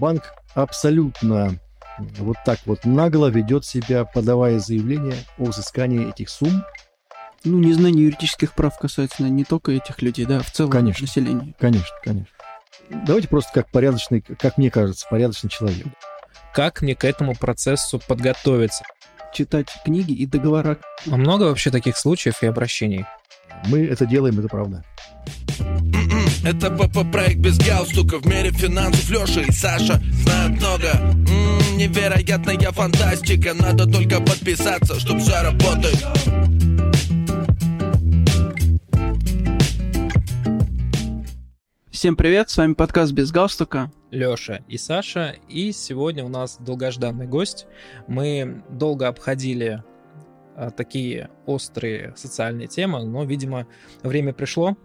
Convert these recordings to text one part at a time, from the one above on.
банк абсолютно вот так вот нагло ведет себя, подавая заявление о взыскании этих сумм. Ну, незнание юридических прав касается не только этих людей, да, а в целом населения. Конечно. Давайте просто как порядочный, как мне кажется, порядочный человек. Как мне к этому процессу подготовиться? Читать книги и договора. А много вообще таких случаев и обращений? Мы это делаем, это правда. Это ПП-проект без галстука. В мире финансов Леша и Саша знают много. Невероятная фантастика. Надо только подписаться, чтобы все работать. Всем привет, с вами подкаст «Без галстука». Лёша и Саша, и сегодня у нас долгожданный гость. Мы долго обходили такие острые социальные темы, но, видимо, время пришло.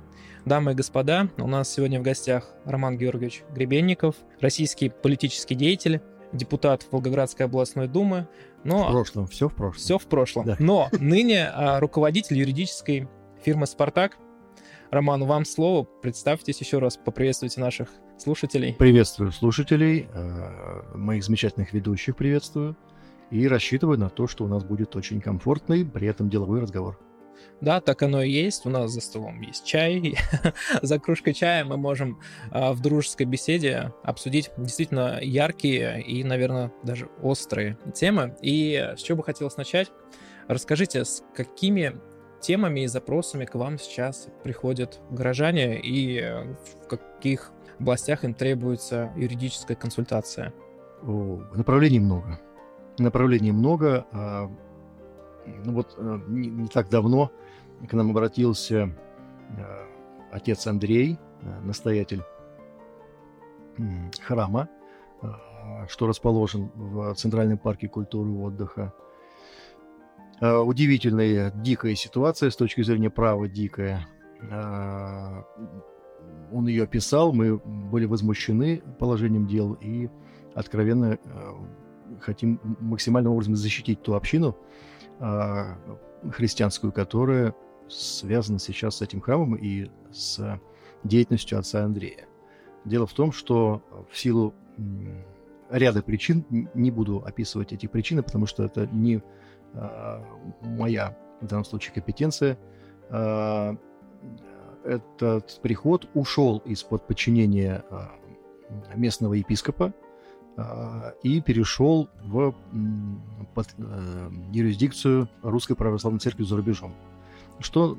Дамы и господа, у нас сегодня в гостях Роман Георгиевич Гребенников, российский политический деятель, депутат Волгоградской областной думы. Но... В прошлом. Все в прошлом. Да. Но ныне руководитель юридической фирмы «Спартак». Роман, вам слово. Представьтесь еще раз, поприветствуйте наших слушателей. Приветствую слушателей, моих замечательных ведущих приветствую. И рассчитываю на то, что у нас будет очень комфортный, при этом деловой разговор. Да, так оно и есть. У нас за столом есть чай. За кружкой чая мы можем в дружеской беседе обсудить действительно яркие и, наверное, даже острые темы. И с чего бы хотелось начать? Расскажите, с какими темами и запросами к вам сейчас приходят горожане и в каких областях им требуется юридическая консультация? Направлений много. Не так давно к нам обратился отец Андрей, настоятель храма, что расположен в Центральном парке культуры и отдыха. Удивительная, дикая ситуация, с точки зрения права дикая. Он ее описал, мы были возмущены положением дел и откровенно хотим максимальным образом защитить ту общину христианскую, которая связана сейчас с этим храмом и с деятельностью отца Андрея. Дело в том, что в силу ряда причин, не буду описывать эти причины, потому что это не... моя, в данном случае, компетенция, этот приход ушел из-под подчинения местного епископа и перешел в юрисдикцию Русской Православной Церкви за рубежом, что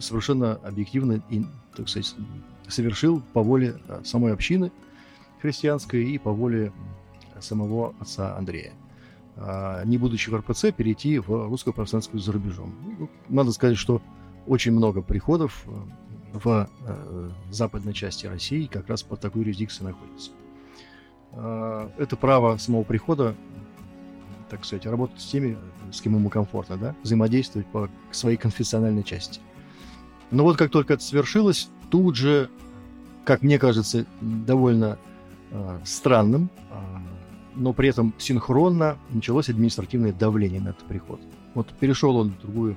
совершенно объективно и, так сказать, совершил по воле самой общины христианской и по воле самого отца Андрея. Не будучи в РПЦ, перейти в Русскую Православную за рубежом. Надо сказать, что очень много приходов в западной части России как раз под такой юрисдикцией находится. Это право самого прихода, так сказать, работать с теми, с кем ему комфортно, да? Взаимодействовать по своей конфессиональной части. Но вот как только это свершилось, тут же, как мне кажется, довольно странным, но при этом синхронно началось административное давление на этот приход. Вот перешел он в другую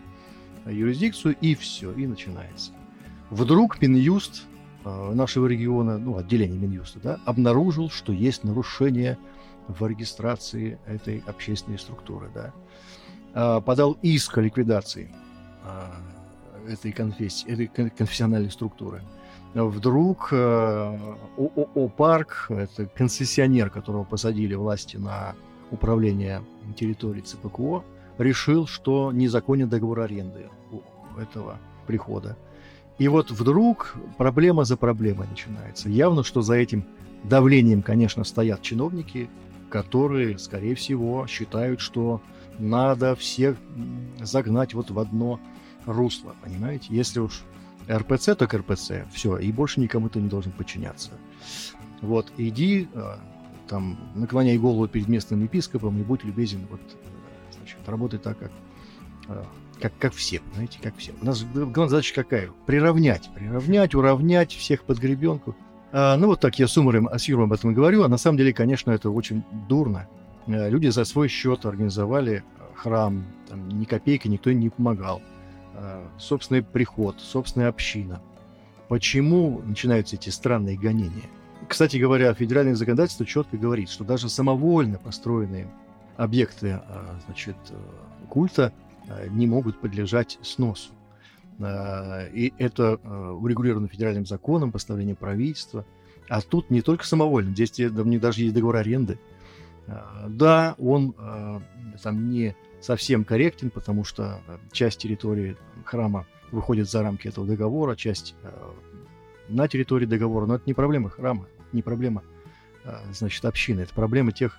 юрисдикцию, и все, и начинается. Вдруг Минюст нашего региона, отделение Минюста, обнаружил, что есть нарушение в регистрации этой общественной структуры. Да. Подал иск о ликвидации этой конфессиональной структуры. Вдруг ООО «Парк», это концессионер, которого посадили власти на управление территорией ЦПКО, решил, что незаконен договор аренды у этого прихода. И вот вдруг проблема за проблемой начинается. Явно, что за этим давлением, конечно, стоят чиновники, которые, скорее всего, считают, что надо всех загнать вот в одно русло, понимаете? Если уж РПЦ, так РПЦ, все, и больше никому ты не должен подчиняться. Вот, иди, там, наклоняй голову перед местным епископом и будь любезен, работай так, как все, понимаете, как все. У нас главная задача какая? Приравнять, уравнять всех под гребенку. Так я с юмором об этом говорю, а на самом деле, конечно, это очень дурно. Люди за свой счет организовали храм, там, ни копейки никто не помогал. Собственный приход, собственная община. Почему начинаются эти странные гонения? Кстати говоря, федеральное законодательство четко говорит, что даже самовольно построенные объекты, культа не могут подлежать сносу. И это урегулировано федеральным законом, постановлением правительства. А тут не только самовольно, здесь даже есть договор аренды. Да, он там не совсем корректен, потому что часть территории храма выходит за рамки этого договора, часть на территории договора, но это не проблема храма, не проблема, общины, это проблема тех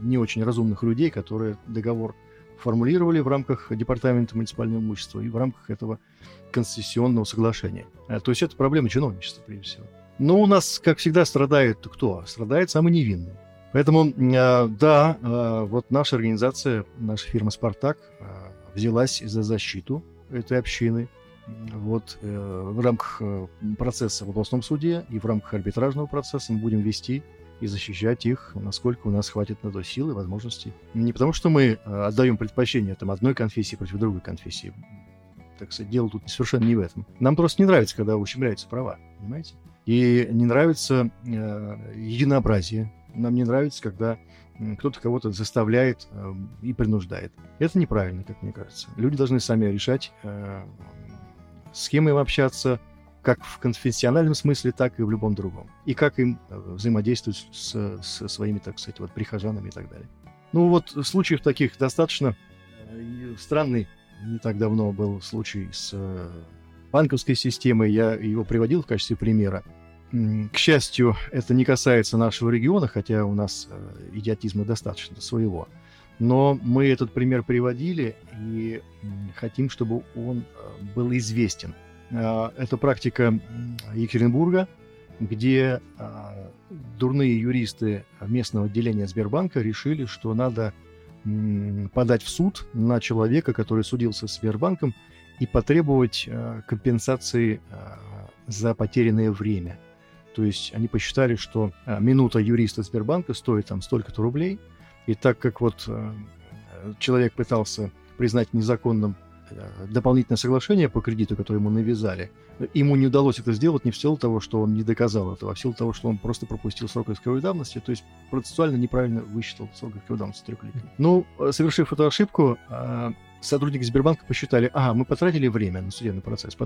не очень разумных людей, которые договор формулировали в рамках департамента муниципального имущества и в рамках этого концессионного соглашения. То есть это проблема чиновничества, прежде всего. Но у нас, как всегда, страдает кто? Страдает самый невинный. Поэтому, вот наша организация, наша фирма «Спартак» взялась за защиту этой общины в рамках процесса в областном суде и в рамках арбитражного процесса мы будем вести и защищать их, насколько у нас хватит на то сил и возможностей. Не потому, что мы отдаем предпочтение одной конфессии против другой конфессии. Дело тут совершенно не в этом. Нам просто не нравится, когда ущемляются права, понимаете? И не нравится единообразие. Нам не нравится, когда кто-то кого-то заставляет и принуждает. Это неправильно, как мне кажется. Люди должны сами решать, с кем им общаться, как в конфессиональном смысле, так и в любом другом. И как им взаимодействовать со своими, прихожанами и так далее. Случаев таких достаточно. Странный, не так давно был случай с банковской системой. Я его приводил в качестве примера. К счастью, это не касается нашего региона, хотя у нас идиотизма достаточно своего. Но мы этот пример приводили и хотим, чтобы он был известен. Это практика Екатеринбурга, где дурные юристы местного отделения Сбербанка решили, что надо подать в суд на человека, который судился с Сбербанком, и потребовать компенсации за потерянное время. То есть они посчитали, что минута юриста Сбербанка стоит столько-то рублей. И так как человек пытался признать незаконным дополнительное соглашение по кредиту, которое ему навязали, ему не удалось это сделать не в силу того, что он не доказал этого, а в силу того, что он просто пропустил срок исковой давности, то есть процессуально неправильно высчитал срок исковой давности 3 лет. Совершив эту ошибку, сотрудники Сбербанка посчитали, мы потратили время на судебный процесс,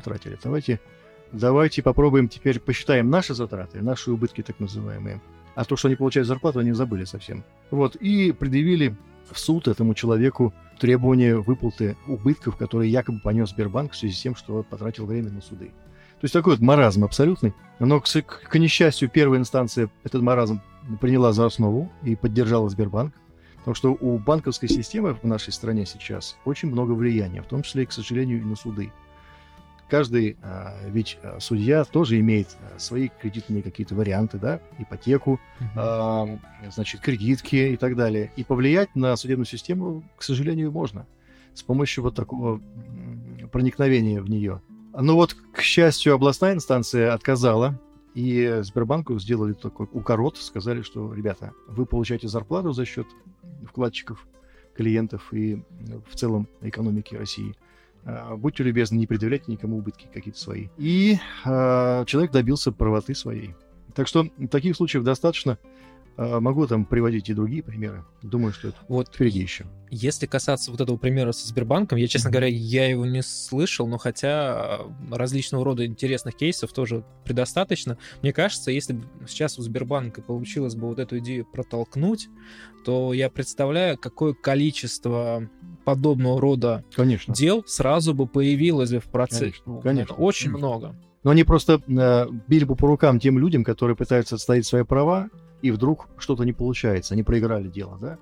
давайте попробуем теперь посчитаем наши затраты, наши убытки так называемые. А то, что они получают зарплату, они забыли совсем. И предъявили в суд этому человеку требование выплаты убытков, которые якобы понес Сбербанк в связи с тем, что потратил время на суды. То есть такой маразм абсолютный. Но, к несчастью, первая инстанция этот маразм приняла за основу и поддержала Сбербанк. Потому что у банковской системы в нашей стране сейчас очень много влияния, в том числе, и, к сожалению, и на суды. Каждый ведь судья тоже имеет свои кредитные какие-то варианты, да, ипотеку, кредитки и так далее. И повлиять на судебную систему, к сожалению, можно с помощью такого проникновения в нее. К счастью, областная инстанция отказала, и Сбербанку сделали такой укорот, сказали, что, ребята, вы получаете зарплату за счет вкладчиков, клиентов и в целом экономики России. Будьте любезны, не предъявляйте никому убытки какие-то свои. И человек добился правоты своей. Так что таких случаев достаточно. Могу приводить и другие примеры. Думаю, что это впереди еще. Если касаться этого примера со Сбербанком, я, честно говоря, я его не слышал, но хотя различного рода интересных кейсов тоже предостаточно. Мне кажется, если бы сейчас у Сбербанка получилось бы эту идею протолкнуть, то я представляю, какое количество подобного рода дел сразу бы появилось бы в процессе. Конечно. Очень много. Но они просто били бы по рукам тем людям, которые пытаются отстоять свои права, и вдруг что-то не получается, они проиграли дело, да?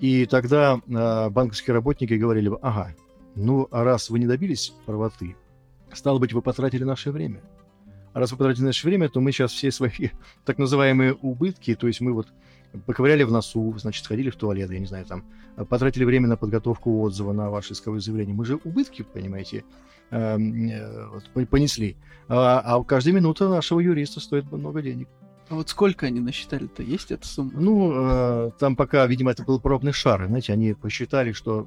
И тогда банковские работники говорили бы, раз вы не добились правоты, стало быть, вы потратили наше время. А раз вы потратили наше время, то мы сейчас все свои так называемые убытки, то есть мы поковыряли в носу, сходили в туалет, я не знаю, потратили время на подготовку отзыва на ваше исковое заявление. Мы же убытки, понимаете, понесли. А каждая минута нашего юриста стоит много денег. А сколько они насчитали-то? Есть эта сумма? Там пока, видимо, это был пробный шар. Знаете, они посчитали, что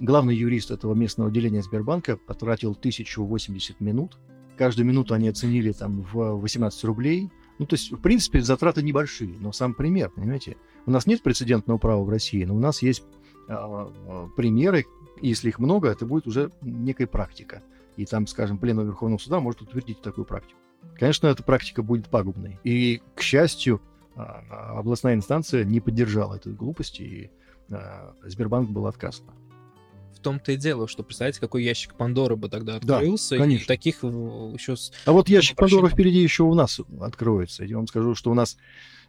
главный юрист этого местного отделения Сбербанка потратил 1080 минут. Каждую минуту они оценили в 18 рублей. Ну, то есть, в принципе, затраты небольшие, но сам пример, понимаете? У нас нет прецедентного права в России, но у нас есть примеры, если их много, это будет уже некая практика. И там, скажем, пленум Верховного Суда может утвердить такую практику. Конечно, эта практика будет пагубной. И, к счастью, областная инстанция не поддержала этой глупости, и Сбербанк был отказан. В том-то и дело, что, представляете, какой ящик Пандоры бы тогда открылся. Да, конечно. И таких еще... А вот ящик Пандоры впереди еще у нас откроется. Я вам скажу, что у нас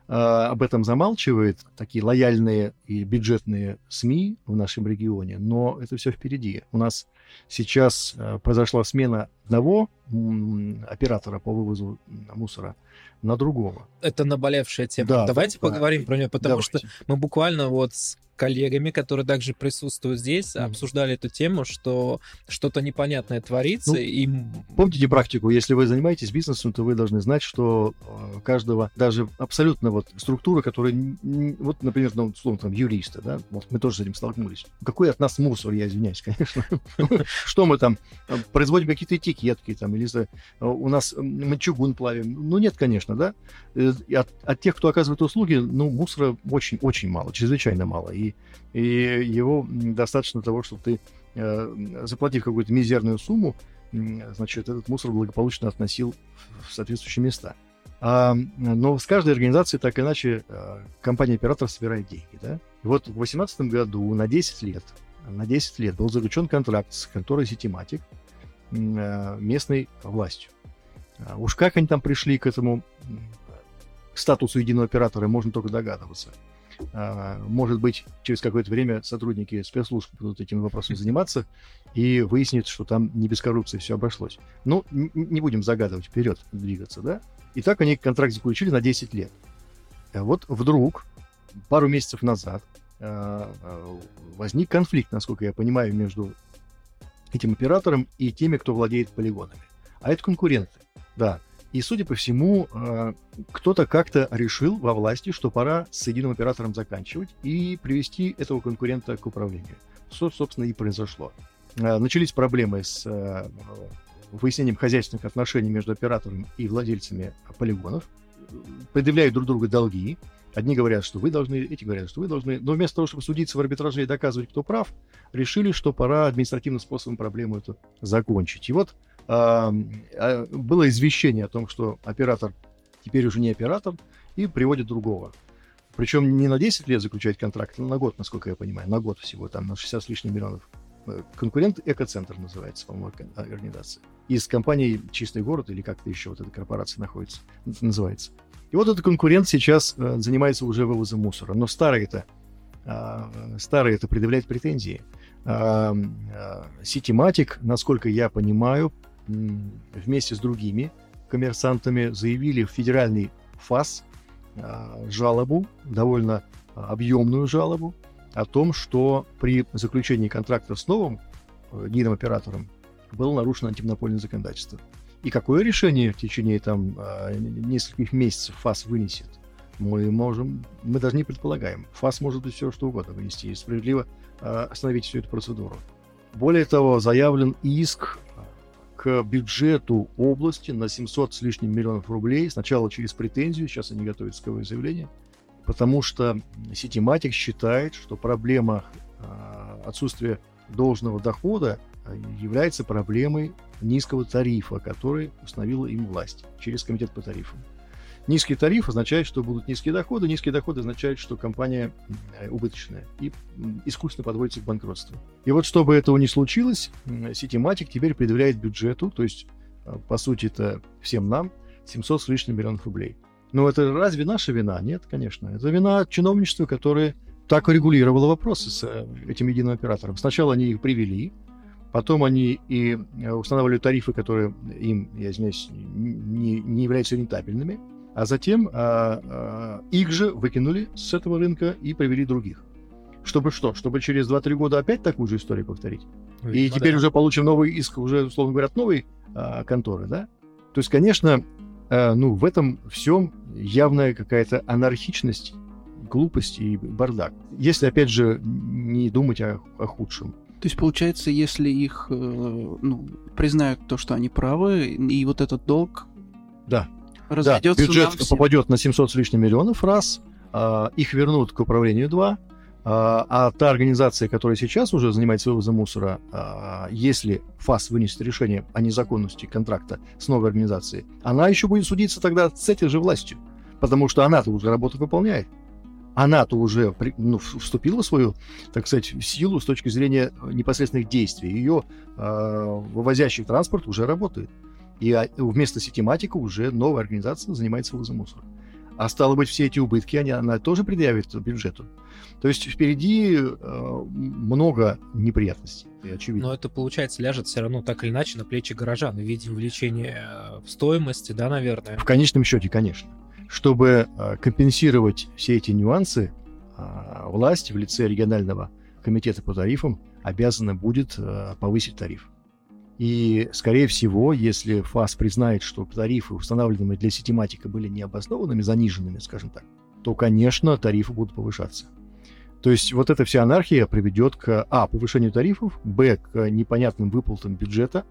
об этом замалчивают такие лояльные и бюджетные СМИ в нашем регионе, но это все впереди. У нас сейчас произошла смена одного оператора по вывозу мусора на другого. Это наболевшая тема. Да, давайте поговорим про нее, потому что мы буквально вот... коллегами, которые также присутствуют здесь, обсуждали эту тему, что что-то непонятное творится. Ну, и... Помните практику, если вы занимаетесь бизнесом, то вы должны знать, что каждого, даже абсолютно вот структура, которая, вот, например, ну, условно, там, юриста, да, вот мы тоже с этим столкнулись. Какой от нас мусор, я извиняюсь, конечно. Что мы там, производим какие-то этикетки, там, или у нас мы чугун плавим. Ну, нет, конечно, да. От тех, кто оказывает услуги, ну, мусора очень-очень мало, чрезвычайно мало. И его достаточно того, чтобы ты, заплатив какую-то мизерную сумму, значит, этот мусор благополучно относил в соответствующие места. Но с каждой организацией, так иначе, компания-оператор собирает деньги. Да? И вот в 2018 году на 10 лет был заключен контракт с конторой «Ситиматик», местной властью. Уж как они там пришли к этому статусу единого оператора, можно только догадываться. Может быть, через какое-то время сотрудники спецслужб будут этим вопросом заниматься и выяснят, что там не без коррупции все обошлось. Ну, не будем загадывать, вперед двигаться, да? И так они контракт заключили на 10 лет. Вот вдруг, пару месяцев назад, возник конфликт, насколько я понимаю, между этим оператором и теми, кто владеет полигонами. А это конкуренты, да. И, судя по всему, кто-то как-то решил во власти, что пора с единым оператором заканчивать и привести этого конкурента к управлению. Что, собственно, и произошло. Начались проблемы с выяснением хозяйственных отношений между оператором и владельцами полигонов. Предъявляют друг другу долги. Одни говорят, что вы должны, эти говорят, что вы должны. Но вместо того, чтобы судиться в арбитраже и доказывать, кто прав, решили, что пора административным способом проблему эту закончить. И вот было извещение о том, что оператор теперь уже не оператор, и приводит другого. Причем не на 10 лет заключать контракт, а на год, насколько я понимаю, на год всего, там на 60 с лишним миллионов. Конкурент «Экоцентр» называется, по-моему, организация. Из компании «Чистый город» или как-то еще вот эта корпорация находится, называется. И вот этот конкурент сейчас занимается уже вывозом мусора. Но старые-то предъявляют претензии. «Ситиматик», насколько я понимаю, вместе с другими коммерсантами заявили в федеральный ФАС жалобу, довольно объемную жалобу, о том, что при заключении контракта с новым единым оператором было нарушено антимонопольное законодательство. И какое решение в течение там, нескольких месяцев ФАС вынесет, мы даже не предполагаем. ФАС может быть все, что угодно вынести, и справедливо остановить всю эту процедуру. Более того, заявлен иск к бюджету области на 700 с лишним миллионов рублей, сначала через претензию, сейчас они готовят исковое заявление, потому что «Ситиматик» считает, что проблема отсутствия должного дохода является проблемой низкого тарифа, который установила им власть через комитет по тарифам. Низкий тариф означает, что будут низкие доходы. Низкие доходы означают, что компания убыточная и искусственно подводится к банкротству. И вот чтобы этого не случилось, «Ситиматик» теперь предъявляет бюджету, то есть, по сути, это всем нам, 700 с лишним миллионов рублей. Но это разве наша вина? Нет, конечно. Это вина чиновничества, которое так регулировало вопросы с этим единым оператором. Сначала они их привели, потом они и устанавливали тарифы, которые им, я извиняюсь, не являются рентабельными. А затем их же выкинули с этого рынка и привели других. Чтобы что? Чтобы через 2-3 года опять такую же историю повторить? И теперь уже получим новый иск, уже, условно говоря, от новой конторы, да? То есть, конечно, в этом всем явная какая-то анархичность, глупость и бардак. Если, опять же, не думать о худшем. То есть, получается, если их признают то, что они правы, и вот этот долг... Да. разойдется. Да, бюджет попадет на 700 с лишним миллионов, раз, их вернут к управлению, два. А та организация, которая сейчас уже занимается вывозом мусора, если ФАС вынесет решение о незаконности контракта с новой организацией, она еще будет судиться тогда с этой же властью, потому что она-то уже работу выполняет. Она-то уже вступила в свою, так сказать, силу с точки зрения непосредственных действий. Ее вывозящий транспорт уже работает. И вместо Ситиматика уже новая организация занимается вывозом мусора. А стало быть, все эти убытки она тоже предъявит бюджету. То есть впереди много неприятностей, очевидно. Но это, получается, ляжет все равно так или иначе на плечи горожан в виде увеличения стоимости, да, наверное? В конечном счете, конечно. Чтобы компенсировать все эти нюансы, власть в лице регионального комитета по тарифам обязана будет повысить тариф. И, скорее всего, если ФАС признает, что тарифы, устанавливаемые для Ситиматика, были необоснованными, заниженными, скажем так, то, конечно, тарифы будут повышаться. То есть вот эта вся анархия приведет к, повышению тарифов, к непонятным выплатам бюджета.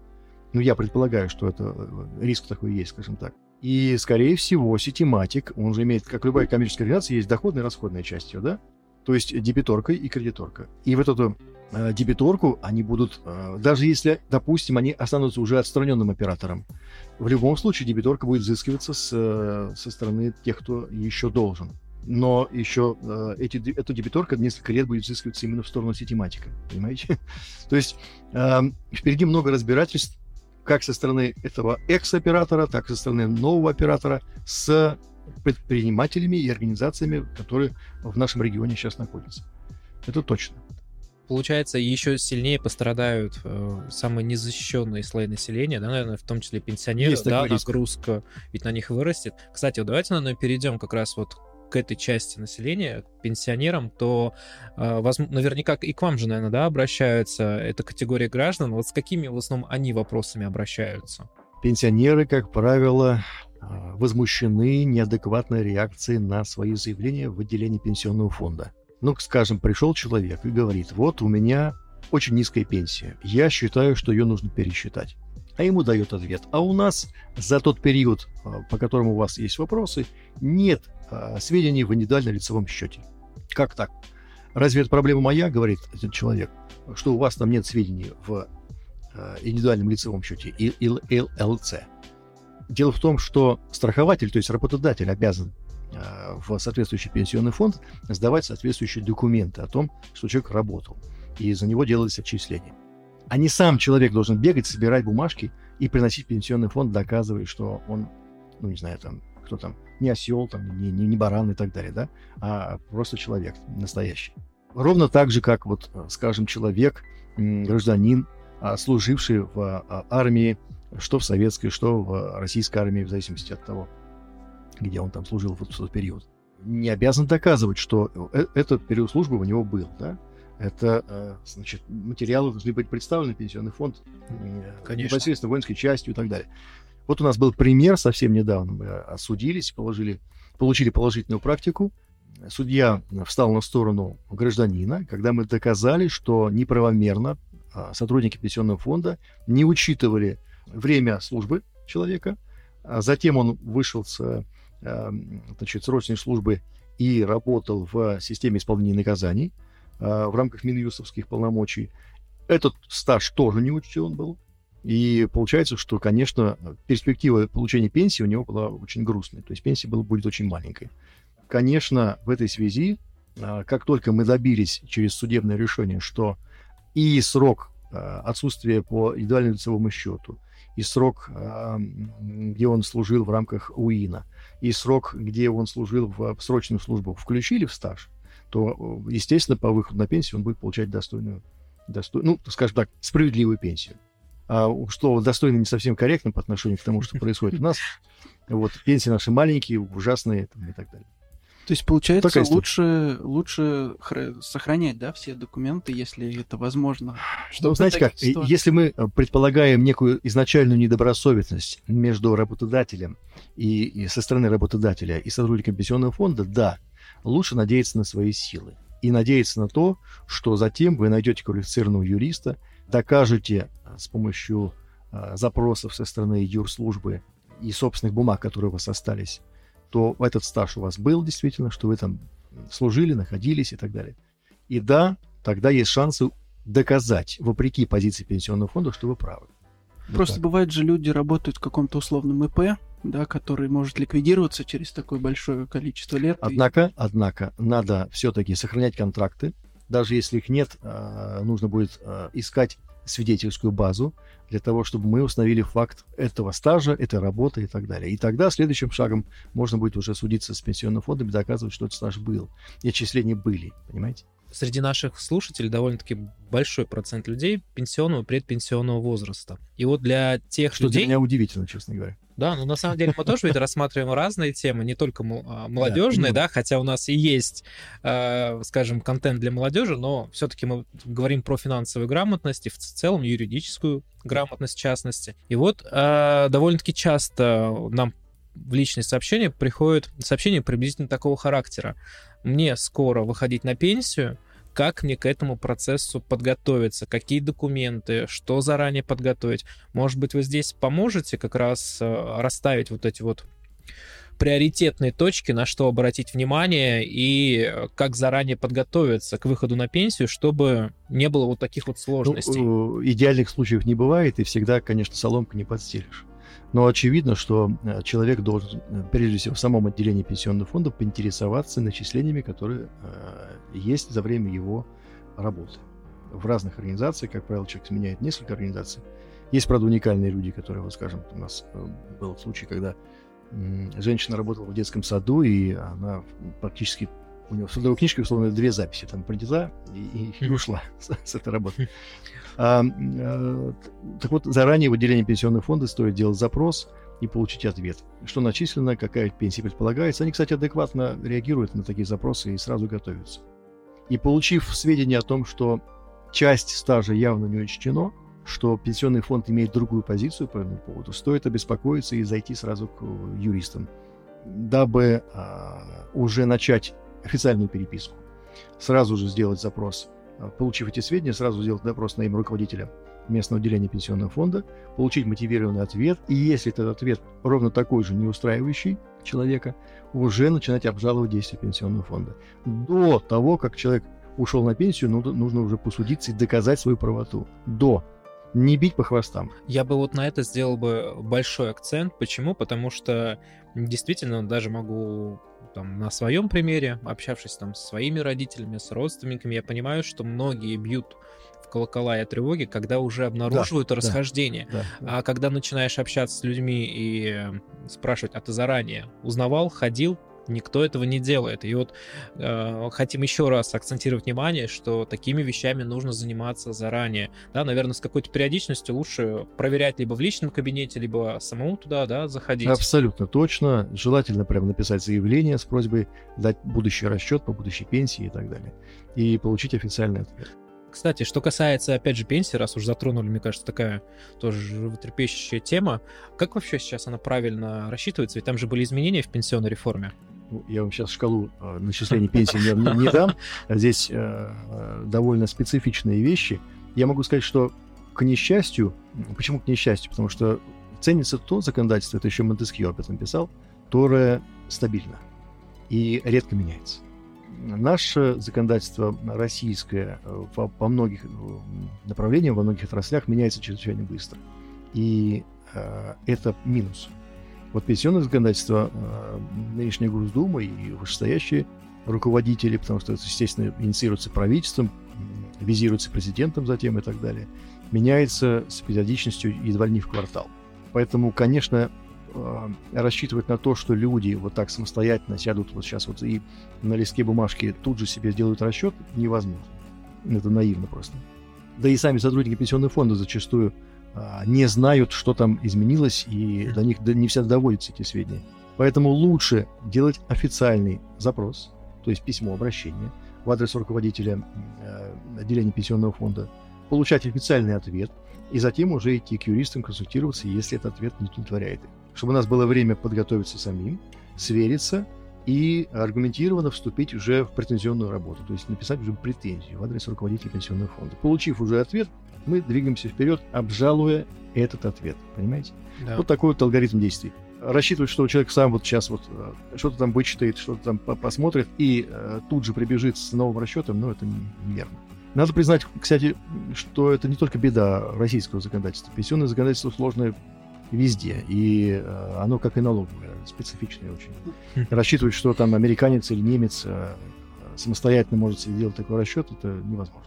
Ну, я предполагаю, что это риск такой есть, скажем так. И, скорее всего, Ситиматик, он же имеет, как любая коммерческая организация, есть доходная и расходная часть ее, да? То есть дебиторка и кредиторка. И вот эту дебиторку они будут, даже если, допустим, они останутся уже отстраненным оператором, в любом случае дебиторка будет взыскиваться со стороны тех, кто еще должен. Но еще эта дебиторка несколько лет будет взыскиваться именно в сторону Ситиматика, понимаете? То есть впереди много разбирательств, как со стороны этого экс-оператора, так и со стороны нового оператора с предпринимателями и организациями, которые в нашем регионе сейчас находятся. Это точно. Получается, еще сильнее пострадают самые незащищенные слои населения, да, наверное, в том числе пенсионеры, есть, да, нагрузка ведь на них вырастет. Кстати, вот давайте, наверное, перейдем как раз вот к этой части населения, к пенсионерам, то наверняка и к вам же, наверное, да, обращаются эта категория граждан. Вот с какими в основном они вопросами обращаются? Пенсионеры, как правило, возмущены неадекватной реакцией на свои заявления в отделении пенсионного фонда. Ну, скажем, пришел человек и говорит: вот у меня очень низкая пенсия, я считаю, что ее нужно пересчитать. А ему дает ответ: а у нас за тот период, по которому у вас есть вопросы, нет сведений в индивидуально-лицевом счете. Как так? Разве это проблема моя, говорит этот человек, что у вас там нет сведений в индивидуальном лицевом счете, ИЛЛЦ? Дело в том, что страхователь, то есть работодатель, обязан в соответствующий пенсионный фонд сдавать соответствующие документы о том, что человек работал, и за него делались отчисления. А не сам человек должен бегать, собирать бумажки и приносить в пенсионный фонд, доказывая, что он, ну, не знаю, там, кто там, не осел, там, не баран и так далее, да, а просто человек настоящий. Ровно так же, как, вот, скажем, человек, гражданин, служивший в армии, что в советской, что в российской армии, в зависимости от того, где он там служил в тот период, не обязан доказывать, что этот период службы у него был, да. Это, значит, материалы должны быть представлены в пенсионный фонд, конечно, непосредственно воинской частью и так далее. Вот у нас был пример совсем недавно. Мы осудились, получили положительную практику. Судья встал на сторону гражданина, когда мы доказали, что неправомерно сотрудники пенсионного фонда не учитывали время службы человека. Затем он вышел с, значит, срочной службы и работал в системе исполнения наказаний в рамках минюстовских полномочий. Этот стаж тоже не учтен был. И получается, что, конечно, перспектива получения пенсии у него была очень грустной. То есть пенсия будет очень маленькой. Конечно, в этой связи, как только мы добились через судебное решение, что и срок отсутствия по индивидуальному лицевому счету, и срок, где он служил в рамках УИНа, и срок, где он служил в срочную службу, включили в стаж, то, естественно, по выходу на пенсию он будет получать достойную, ну, скажем так, справедливую пенсию. А что достойно не совсем корректно по отношению к тому, что происходит у нас. Вот, пенсии наши маленькие, ужасные там, и так далее. То есть, получается, лучше сохранять, да, все документы, если это возможно. Что, знаете как, ситуаций. Если мы предполагаем некую изначальную недобросовестность между работодателем и со стороны работодателя и сотрудником пенсионного фонда, да, лучше надеяться на свои силы и надеяться на то, что затем вы найдете квалифицированного юриста, докажете с помощью запросов со стороны юрслужбы и собственных бумаг, которые у вас остались, то этот стаж у вас был действительно, что вы там служили, находились и так далее. И да, тогда есть шансы доказать, вопреки позиции пенсионного фонда, что вы правы. Вот просто так. Бывает же, люди работают в каком-то условном ИП, да, который может ликвидироваться через такое большое количество лет. Однако, надо все-таки сохранять контракты. Даже если их нет, нужно будет искать свидетельскую базу для того, чтобы мы установили факт этого стажа, этой работы и так далее. И тогда следующим шагом можно будет уже судиться с пенсионным фондом и доказывать, что этот стаж был, и отчисления были, понимаете? Среди наших слушателей довольно-таки большой процент людей пенсионного, предпенсионного возраста. И вот для тех что людей... Что для меня удивительно, честно говоря. Да, но на самом деле мы тоже ведь рассматриваем разные темы, не только молодежные, да, хотя у нас и есть, скажем, контент для молодежи, но все-таки мы говорим про финансовую грамотность и в целом юридическую грамотность в частности. И вот довольно-таки часто нам в личные сообщения приходят сообщения приблизительно такого характера. Мне скоро выходить на пенсию, как мне к этому процессу подготовиться, какие документы, что заранее подготовить. Может быть, вы здесь поможете как раз расставить вот эти вот приоритетные точки, на что обратить внимание и как заранее подготовиться к выходу на пенсию, чтобы не было вот таких вот сложностей. Ну, идеальных случаев не бывает, и всегда, конечно, соломку не подстелишь. Но очевидно, что человек должен, прежде всего, в самом отделении пенсионного фонда поинтересоваться начислениями, которые есть за время его работы. В разных организациях, как правило, человек сменяет несколько организаций. Есть, правда, уникальные люди, которые, вот, скажем, у нас был случай, когда женщина работала в детском саду, и она практически... У него в судовой книжке, условно, 2 записи. Там принята и ушла с этой работы. Так вот, заранее в отделении пенсионного фонда стоит делать запрос и получить ответ. Что начислено, какая пенсия предполагается. Они, кстати, адекватно реагируют на такие запросы и сразу готовятся. И получив сведения о том, что часть стажа явно не учтена, что пенсионный фонд имеет другую позицию по этому поводу, стоит обеспокоиться и зайти сразу к юристам, дабы уже начать официальную переписку, сразу же сделать запрос, получив эти сведения, сразу сделать запрос на имя руководителя местного отделения пенсионного фонда, получить мотивированный ответ, и если этот ответ ровно такой же, не устраивающий человека, уже начинать обжаловать действия пенсионного фонда. До того, как человек ушел на пенсию, нужно уже посудиться и доказать свою правоту. Не бить по хвостам. Я бы вот на это сделал бы большой акцент. Почему? Потому что действительно даже могу там, на своем примере, общавшись там со своими родителями, с родственниками, я понимаю, что многие бьют в колокола и от тревоги, когда уже обнаруживают расхождение. А когда начинаешь общаться с людьми и спрашивать, а ты заранее узнавал, ходил, никто этого не делает. И вот хотим еще раз акцентировать внимание, что такими вещами нужно заниматься заранее. Да, наверное, с какой-то периодичностью лучше проверять либо в личном кабинете, либо самому туда, да, заходить. Абсолютно точно. Желательно прямо написать заявление с просьбой дать будущий расчет по будущей пенсии и так далее. И получить официальный ответ. Кстати, что касается, опять же, пенсии, раз уж затронули, мне кажется, такая тоже животрепещущая тема, как вообще сейчас она правильно рассчитывается? Ведь там же были изменения в пенсионной реформе. Я вам сейчас шкалу начислений пенсии не дам. Здесь довольно специфичные вещи. Я могу сказать, что к несчастью... Почему к несчастью? Потому что ценится то законодательство, это еще Монтескье об этом писал, которое стабильно и редко меняется. Наше законодательство российское по многих направлениям, во многих отраслях меняется чрезвычайно быстро. И это минус. Вот пенсионное законодательство, нынешняя Госдума и вышестоящие руководители, потому что это, естественно, инициируется правительством, визируется президентом затем и так далее, меняется с периодичностью едва ли не в квартал. Поэтому, конечно, рассчитывать на то, что люди вот так самостоятельно сядут вот сейчас вот и на листке бумажки тут же себе сделают расчет, невозможно. Это наивно просто. Да и сами сотрудники пенсионного фонда зачастую не знают, что там изменилось, и до них не всегда доводятся эти сведения. Поэтому лучше делать официальный запрос, то есть письмо обращение в адрес руководителя отделения пенсионного фонда, получать официальный ответ, и затем уже идти к юристам, консультироваться, если этот ответ не удовлетворяет их. Чтобы у нас было время подготовиться самим, свериться и аргументированно вступить уже в претензионную работу, то есть написать уже претензию в адрес руководителя пенсионного фонда. Получив уже ответ, мы двигаемся вперед, обжалуя этот ответ, понимаете? Да. Вот такой вот алгоритм действий. рассчитывать, что человек сам вот сейчас вот что-то там вычитает, что-то там посмотрит и тут же прибежит с новым расчетом, ну, это неверно. Надо признать, кстати, что это не только беда российского законодательства. Пенсионное законодательство сложное везде, и оно, как и налоговое, специфичное очень. Рассчитывать, что там американец или немец самостоятельно может себе делать такой расчет, это невозможно.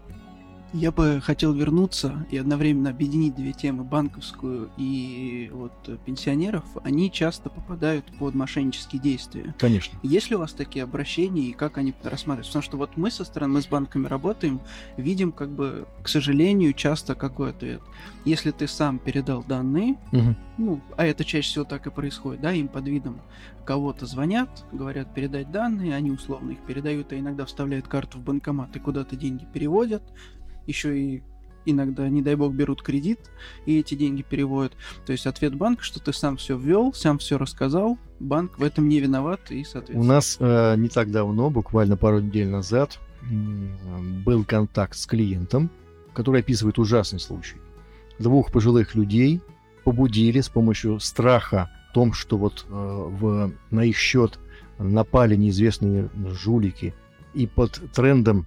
Я бы хотел вернуться и одновременно объединить две темы, банковскую и вот пенсионеров. Они часто попадают под мошеннические действия. Конечно. Есть ли у вас такие обращения и как они рассматриваются? Потому что вот мы со стороны, мы с банками работаем, видим, как бы, к сожалению, часто какой ответ. Если ты сам передал данные, ну, а это чаще всего так и происходит, да, им под видом кого-то звонят, говорят передать данные, они условно их передают, а иногда вставляют карту в банкомат и куда-то деньги переводят. Еще и иногда, не дай бог, берут кредит и эти деньги переводят. То есть ответ банка, что ты сам все ввел, сам все рассказал, банк в этом не виноват и соответственно. У нас не так давно, буквально пару недель назад, был контакт с клиентом, который описывает ужасный случай. Двух пожилых людей побудили с помощью страха в том, что вот на их счет напали неизвестные жулики, и под трендом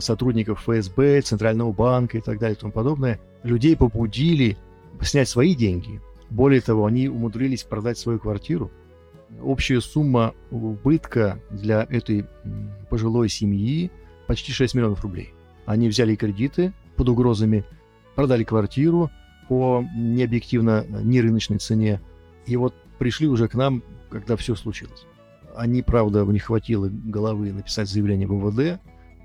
сотрудников ФСБ, Центрального банка и так далее и тому подобное, людей побудили снять свои деньги. Более того, они умудрились продать свою квартиру. Общая сумма убытка для этой пожилой семьи почти 6 миллионов рублей. Они взяли кредиты под угрозами, продали квартиру по необъективно нерыночной цене. И вот пришли уже к нам, когда все случилось. Они, правда, у них хватило головы написать заявление в МВД.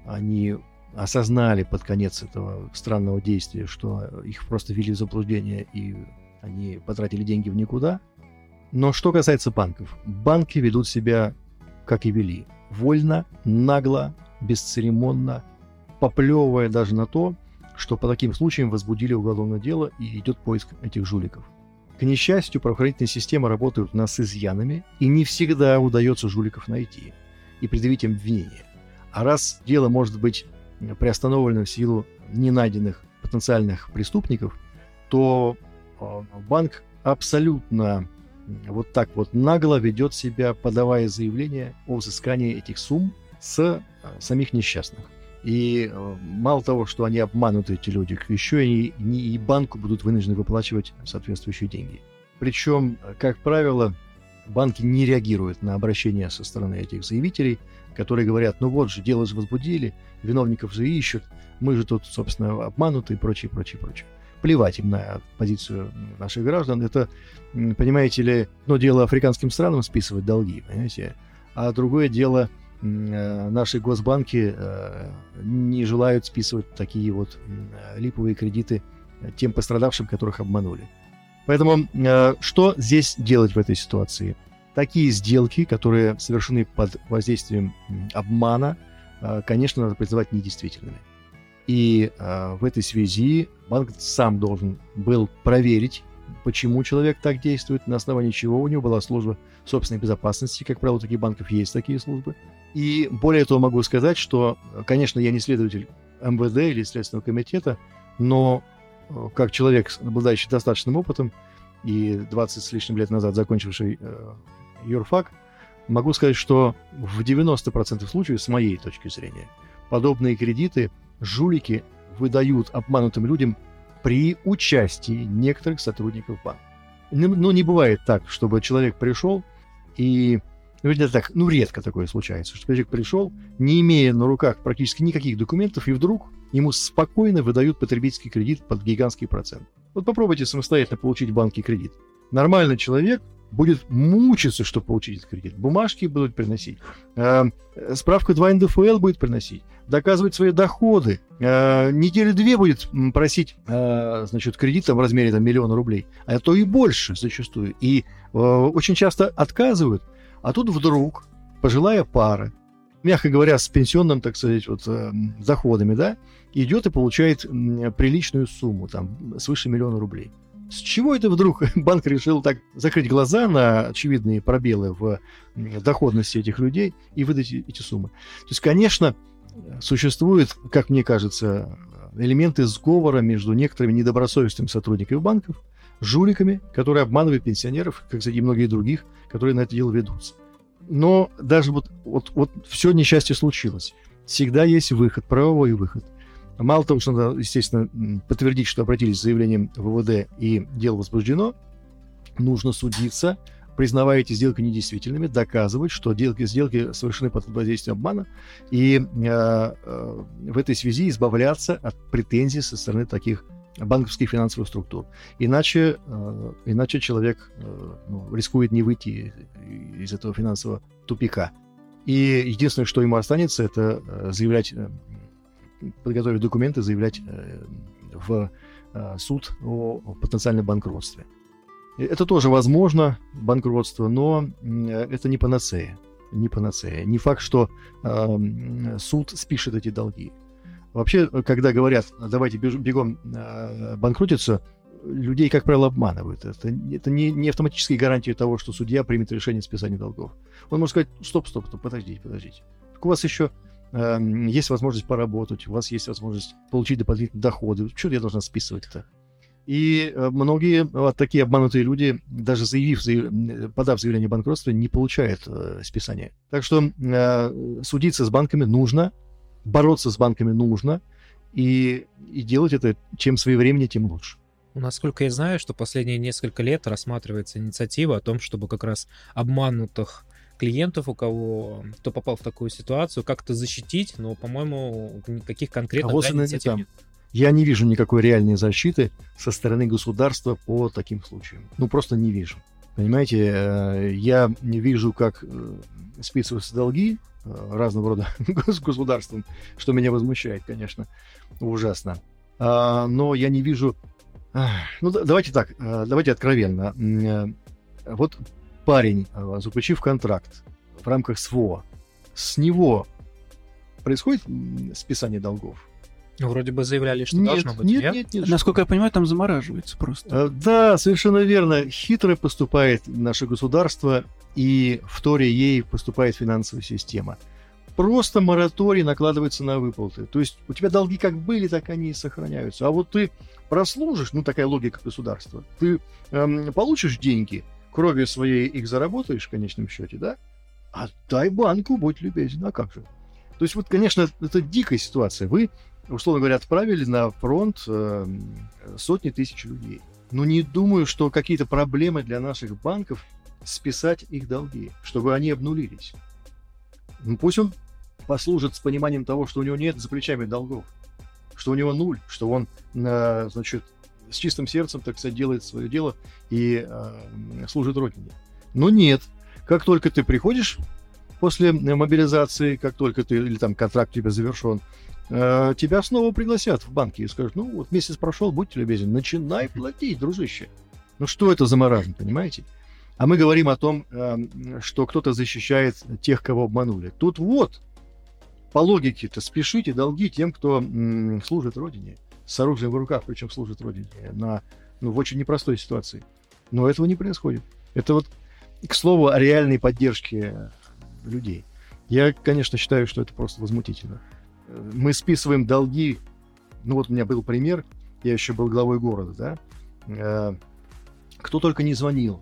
Они осознали под конец этого странного действия, что их просто ввели в заблуждение, и они потратили деньги в никуда. Но что касается банков. Банки ведут себя, как и вели, вольно, нагло, бесцеремонно, поплевывая даже на то, что по таким случаям возбудили уголовное дело и идет поиск этих жуликов. К несчастью, правоохранительные системы работают у нас с изъянами, и не всегда удается жуликов найти и предъявить им обвинение. А раз дело может быть приостановлено в силу ненайденных потенциальных преступников, то банк абсолютно вот так вот нагло ведет себя, подавая заявление о взыскании этих сумм с самих несчастных. И мало того, что они обманут эти люди, еще и банку будут вынуждены выплачивать соответствующие деньги. Причем, как правило, банки не реагируют на обращения со стороны этих заявителей, которые говорят, ну вот же, дело же возбудили, виновников же ищут, мы же тут, собственно, обмануты и прочее, прочее, прочее. Плевать им на позицию наших граждан. Это, понимаете ли, одно дело африканским странам списывать долги, понимаете, а другое дело наши госбанки не желают списывать такие вот липовые кредиты тем пострадавшим, которых обманули. Поэтому что здесь делать в этой ситуации? Такие сделки, которые совершены под воздействием обмана, конечно, надо признавать недействительными. И в этой связи банк сам должен был проверить, почему человек так действует, на основании чего у него была служба собственной безопасности. Как правило, у таких банков есть такие службы. И более того, могу сказать, что, конечно, я не следователь МВД или Следственного комитета, но как человек, обладающий достаточным опытом и 20 с лишним лет назад закончивший юрфак, могу сказать, что в 90% случаев, с моей точки зрения, подобные кредиты жулики выдают обманутым людям при участии некоторых сотрудников банка. Ну, не бывает так, чтобы человек пришел и... Ну, редко такое случается, что человек пришел, не имея на руках практически никаких документов, и вдруг ему спокойно выдают потребительский кредит под гигантский процент. Вот попробуйте самостоятельно получить в банке кредит. Нормальный человек будет мучиться, чтобы получить этот кредит. Бумажки будут приносить, справку 2 НДФЛ будет приносить, доказывать свои доходы. Недели две будет просить кредит в размере миллиона рублей, а то и больше зачастую. И очень часто отказывают. А тут вдруг пожилая пара, мягко говоря, с пенсионным, доходами, да, идет и получает приличную сумму, свыше миллиона рублей. С чего это вдруг банк решил так закрыть глаза на очевидные пробелы в доходности этих людей и выдать эти суммы? То есть, конечно, существуют, как мне кажется, элементы сговора между некоторыми недобросовестными сотрудниками банков, жуликами, которые обманывают пенсионеров, как и многие других, которые на это дело ведутся. Но даже вот все несчастье случилось. Всегда есть выход, правовой выход. Мало того, что надо, естественно, подтвердить, что обратились с заявлением ВВД и дело возбуждено, нужно судиться, признавая эти сделки недействительными, доказывать, что сделки совершены под воздействием обмана, и в этой связи избавляться от претензий со стороны таких банковских финансовых структур. Иначе человек рискует не выйти из этого финансового тупика. И единственное, что ему останется, это подготовить документы, заявлять в суд о потенциальном банкротстве. Это тоже возможно, банкротство, но это не панацея. Не панацея. Не факт, что суд спишет эти долги. Вообще, когда говорят, давайте бегом банкротиться, людей, как правило, обманывают. Это не автоматические гарантии того, что судья примет решение о списании долгов. Он может сказать, стоп, подождите. Так у вас еще есть возможность поработать, у вас есть возможность получить дополнительные доходы. Чего я должна списывать-то? И многие такие обманутые люди, даже подав заявление о банкротстве, не получают списания. Так что судиться с банками нужно, бороться с банками нужно, и делать это чем своевременнее, тем лучше. Насколько я знаю, что последние несколько лет рассматривается инициатива о том, чтобы как раз обманутых клиентов, кто попал в такую ситуацию, как-то защитить, но, по-моему, никаких конкретных инициатив нет. Я не вижу никакой реальной защиты со стороны государства по таким случаям. Просто не вижу. Понимаете, я не вижу, как списываются долги разного рода с государством, что меня возмущает, конечно, ужасно. Но я не вижу... Давайте откровенно. Вот парень, заключив контракт в рамках СВО, с него происходит списание долгов? Вроде бы заявляли, что должно быть. Нет. Насколько я понимаю, там замораживается просто. Да, совершенно верно. Хитро поступает наше государство, и вторе ей поступает финансовая система. Просто мораторий накладывается на выплаты. То есть у тебя долги как были, так они и сохраняются. А вот ты прослужишь, такая логика государства, ты получишь деньги, кровью своей их заработаешь в конечном счете, да? Отдай банку, будь любезен, а как же? То есть конечно, это дикая ситуация. Вы, условно говоря, отправили на фронт сотни тысяч людей. Но не думаю, что какие-то проблемы для наших банков списать их долги, чтобы они обнулились. Пусть он послужит с пониманием того, что у него нет за плечами долгов, что у него нуль, что он, с чистым сердцем, делает свое дело и служит Родине. Но нет. Как только ты приходишь после мобилизации, как только ты, или контракт у тебя завершен, тебя снова пригласят в банки и скажут, месяц прошел, будьте любезен, начинай платить, дружище. Что это за маразм, понимаете? А мы говорим о том, что кто-то защищает тех, кого обманули. Тут по логике-то спешите долги тем, кто служит Родине, с оружием в руках, причем служит Родине, в очень непростой ситуации. Но этого не происходит. Это к слову, о реальной поддержке людей. Я, конечно, считаю, что это просто возмутительно. Мы списываем долги. У меня был пример. Я еще был главой города, да? Кто только не звонил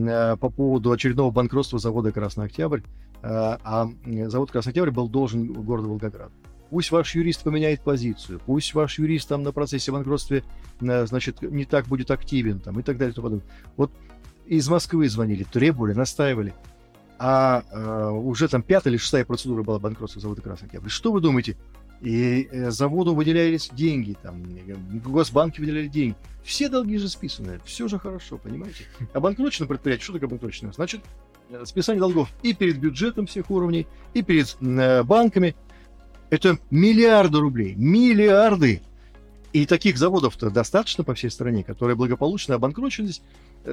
по поводу очередного банкротства завода «Красный Октябрь». А завод «Красный Октябрь» был должен городу Волгоград. Пусть ваш юрист поменяет позицию, пусть ваш юрист на процессе банкротства, не так будет активен, и так далее, и тому подобное. Из Москвы звонили, требовали, настаивали. А уже 5-я или 6-я процедура была банкротства завода «Красный Октябрь». Что вы думаете? И заводу выделялись деньги, госбанки выделяли деньги. Все долги же списаны, все же хорошо, понимаете? А банкроточное предприятие, что такое банкроточное? Значит, списание долгов и перед бюджетом всех уровней, и перед банками. Это миллиарды рублей, миллиарды. И таких заводов-то достаточно по всей стране, которые благополучно обанкротились.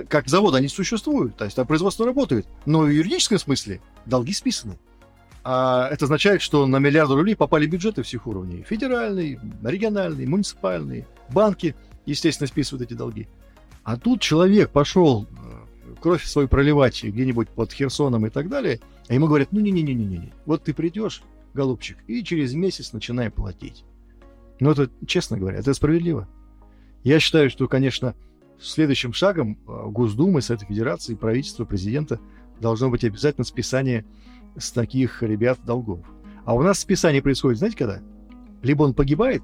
Как заводы они существуют, то есть производство работает, но в юридическом смысле долги списаны. А это означает, что на миллиарды рублей попали бюджеты всех уровней. Федеральные, региональные, муниципальные, банки, естественно, списывают эти долги. А тут человек пошел кровь свою проливать где-нибудь под Херсоном и так далее, а ему говорят, не-не-не-не-не, ты придешь, голубчик, и через месяц начинай платить. Это, честно говоря, это справедливо. Я считаю, что, конечно, следующим шагом Госдумы, Совета Федерации, правительства, президента должно быть обязательно списание с таких ребят долгов. А у нас списание происходит, знаете, когда? Либо он погибает,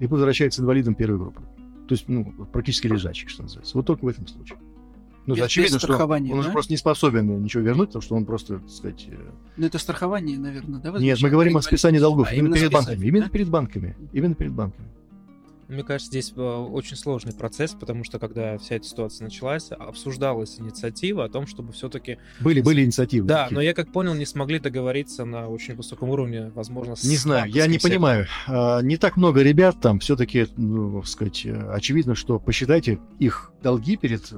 либо возвращается инвалидом первой группы. То есть, практически лежачий, что называется. Вот только в этом случае. Очевидно, что он уже просто не способен ничего вернуть, потому что он просто, так сказать... Ну, это страхование, наверное, да? Нет, мы говорим о списании долгов именно перед банками. Именно перед банками. Мне кажется, здесь очень сложный процесс, потому что, когда вся эта ситуация началась, обсуждалась инициатива о том, чтобы все-таки... Были инициативы. Да, но я, как понял, не смогли договориться на очень высоком уровне, возможно... Не знаю, я не понимаю. Не так много ребят там, все-таки, очевидно, что посчитайте их долги перед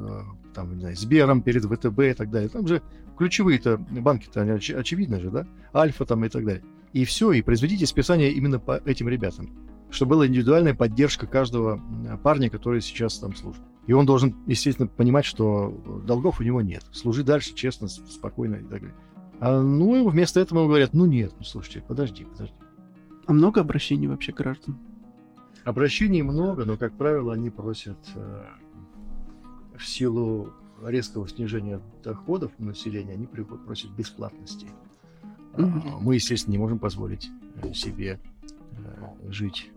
Сбером, перед ВТБ и так далее. Там же ключевые-то банки-то, они очевидно же, да? Альфа там и так далее. И все, и произведите списание именно по этим ребятам, чтобы была индивидуальная поддержка каждого парня, который сейчас там служит. И он должен, естественно, понимать, что долгов у него нет. Служи дальше, честно, спокойно и так далее. А вместо этого ему говорят, слушайте, подожди. А много обращений вообще граждан? Обращений много, но, как правило, они просят в силу резкого снижения доходов населения, они просят бесплатности. Mm-hmm. Мы, естественно, не можем позволить себе жить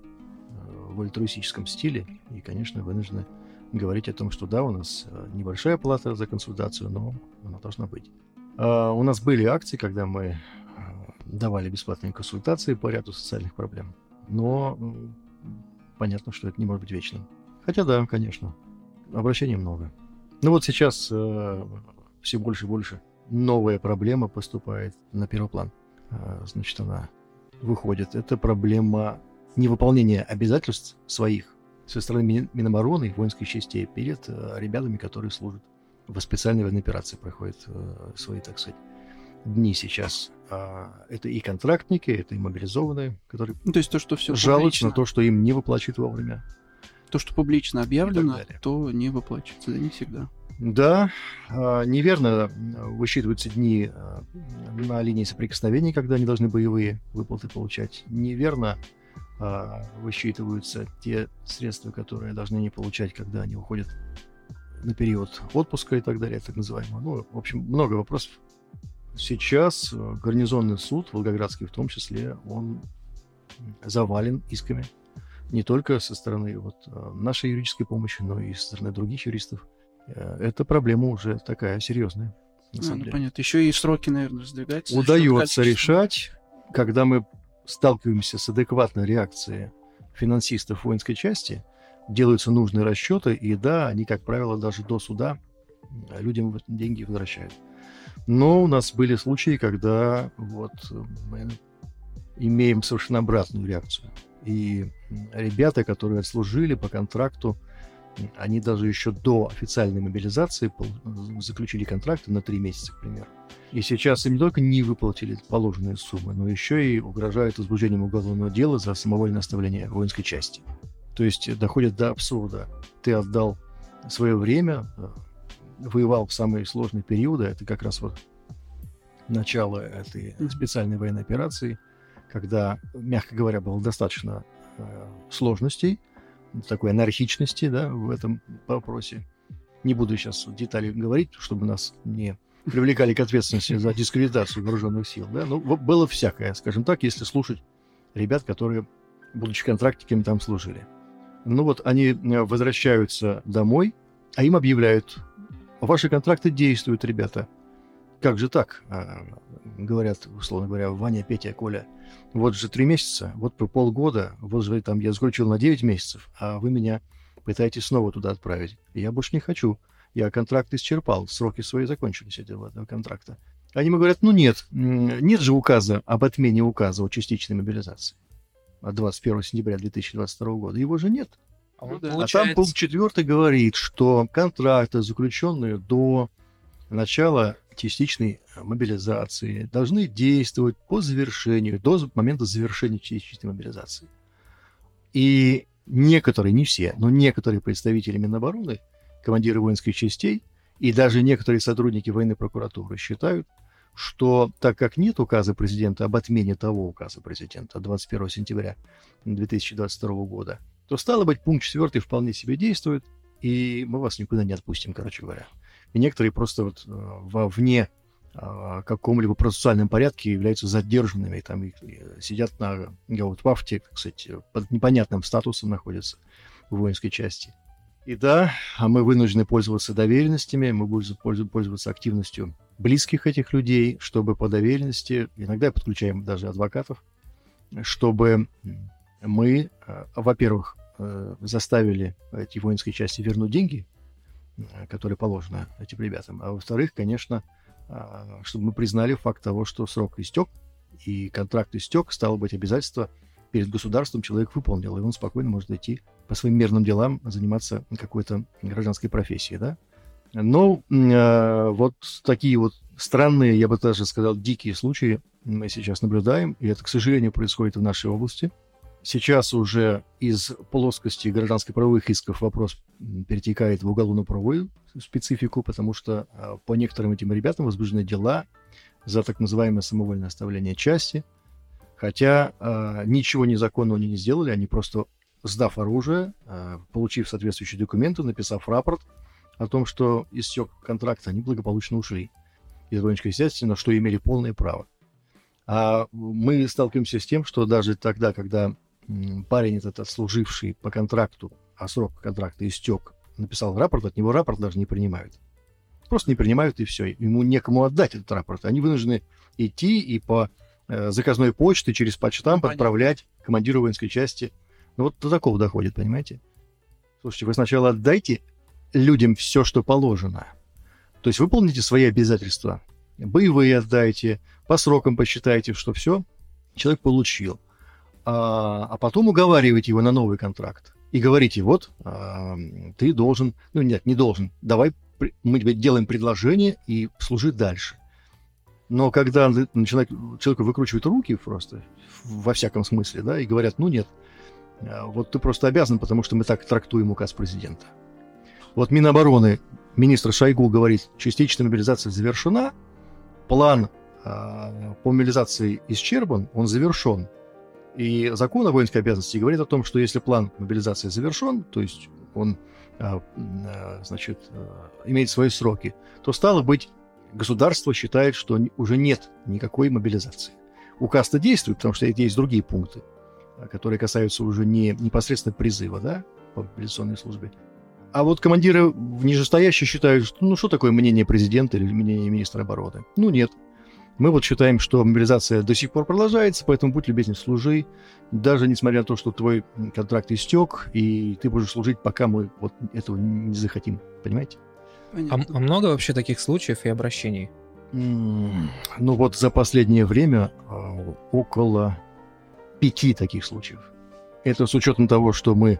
в альтруистическом стиле, и, конечно, вынуждены говорить о том, что да, у нас небольшая плата за консультацию, но она должна быть. У нас были акции, когда мы давали бесплатные консультации по ряду социальных проблем, но понятно, что это не может быть вечным. Хотя да, конечно, обращений много. Сейчас все больше и больше новая проблема поступает на первый план. Она выходит. Это проблема невыполнения обязательств своих со стороны Минобороны и воинских частей перед ребятами, которые служат в специальной военной операции, проходят свои, дни сейчас. Это и контрактники, это и мобилизованные, которые жалуются на то, что им не выплачивают вовремя. То, что публично объявлено, то не выплачивается, да не всегда. Да, неверно высчитываются дни на линии соприкосновения, когда они должны боевые выплаты получать. Неверно высчитываются те средства, которые должны не получать, когда они уходят на период отпуска и так далее, так называемого. Много вопросов. Сейчас гарнизонный суд, Волгоградский в том числе, он завален исками не только со стороны нашей юридической помощи, но и со стороны других юристов. Эта проблема уже такая серьезная. На самом деле. Понятно. Еще и сроки, наверное, сдвигаются. Удается решать, когда мы сталкиваемся с адекватной реакцией финансистов воинской части, делаются нужные расчеты, и да, они, как правило, даже до суда людям деньги возвращают. Но у нас были случаи, когда мы имеем совершенно обратную реакцию. И ребята, которые отслужили по контракту, они даже еще до официальной мобилизации заключили контракты на 3 месяца, к примеру. И сейчас им не только не выплатили положенные суммы, но еще и угрожают возбуждением уголовного дела за самовольное оставление воинской части. То есть доходит до абсурда. Ты отдал свое время, воевал в самые сложные периоды. Это как раз начало этой специальной военной операции, когда, мягко говоря, было достаточно сложностей, такой анархичности, да, в этом вопросе. Не буду сейчас в детали говорить, чтобы нас не привлекали к ответственности за дискредитацию вооруженных сил, да, но было всякое, скажем так, если слушать ребят, которые, будучи контрактниками, там служили. Они возвращаются домой, а им объявляют: ваши контракты действуют, ребята. Как же так? Говорят, условно говоря, Ваня, Петя, Коля, вот же 3 месяца, вот по полгода, вот же там я заключил на 9 месяцев, а вы меня пытаетесь снова туда отправить. Я больше не хочу. Я контракт исчерпал, сроки свои закончились этого контракта. Они ему говорят, нет же указа об отмене указа о частичной мобилизации от 21 сентября 2022 года. Его же нет. А там пункт 4 говорит, что контракты, заключенные до начала частичной мобилизации, должны действовать до момента завершения частичной мобилизации. И некоторые, не все, но некоторые представители Минобороны, командиры воинских частей и даже некоторые сотрудники военной прокуратуры считают, что так как нет указа президента об отмене того указа президента 21 сентября 2022 года, то, стало быть, пункт 4 вполне себе действует, и мы вас никуда не отпустим, короче говоря. И некоторые просто вот вовне каком-либо процессуальном порядке являются задержанными, там и сидят на гаутвахте, так сказать, под непонятным статусом находятся в воинской части. И да, а мы вынуждены пользоваться доверенностями, мы будем пользоваться активностью близких этих людей, чтобы по доверенности, иногда подключаем даже адвокатов, чтобы мы, во-первых, заставили эти воинские части вернуть деньги, которые положены этим ребятам, а во-вторых, конечно, чтобы мы признали факт того, что срок истек, и контракт истек, стало быть, обязательство перед государством человек выполнил, и он спокойно может идти по своим мирным делам, заниматься какой-то гражданской профессией, да? Но вот такие вот странные, я бы даже сказал, дикие случаи мы сейчас наблюдаем, и это, к сожалению, происходит в нашей области. Сейчас уже из плоскости гражданско-правовых исков вопрос перетекает в уголовно-правовую специфику, потому что по некоторым этим ребятам возбуждены дела за так называемое самовольное оставление части, хотя ничего незаконного они не сделали, они просто, сдав оружие, получив соответствующие документы, написав рапорт о том, что истек контракт, они благополучно ушли из воинской части, на что имели полное право. А мы сталкиваемся с тем, что даже тогда, когда парень этот, отслуживший по контракту, а срок контракта истек, написал рапорт, от него рапорт даже не принимают. Просто не принимают, и все. Ему некому отдать этот рапорт. Они вынуждены идти и по заказной почте, через почтамп отправлять командиру воинской части. Ну вот до такого доходит, понимаете? Слушайте, вы сначала отдайте людям все, что положено. То есть выполните свои обязательства. Боевые отдайте, по срокам посчитайте, что все человек получил. А потом уговаривайте его на новый контракт. И говорите, вот, ты должен... Ну, нет, не должен. Давай мы тебе делаем предложение и служи дальше. Но когда человеку выкручивают руки просто, во всяком смысле, да, и говорят, ну, нет, вот ты просто обязан, потому что мы так трактуем указ президента. Вот Минобороны, министр Шойгу говорит, частичная мобилизация завершена, план по мобилизации исчерпан, он завершен. И закон о воинской обязанности говорит о том, что если план мобилизации завершен, то есть он, значит, имеет свои сроки, то, стало быть, государство считает, что уже нет никакой мобилизации. Указ-то действует, потому что есть другие пункты, которые касаются уже не непосредственно призыва, да, по мобилизационной службе. А вот командиры нижестоящие считают, что ну что такое мнение президента или мнение министра обороны? Ну нет. Мы вот считаем, что мобилизация до сих пор продолжается, поэтому будь любезен, служи, даже несмотря на то, что твой контракт истек, и ты будешь служить, пока мы вот этого не захотим, понимаете? А много вообще таких случаев и обращений? Ну вот за последнее время около 5 таких случаев. Это с учетом того, что мы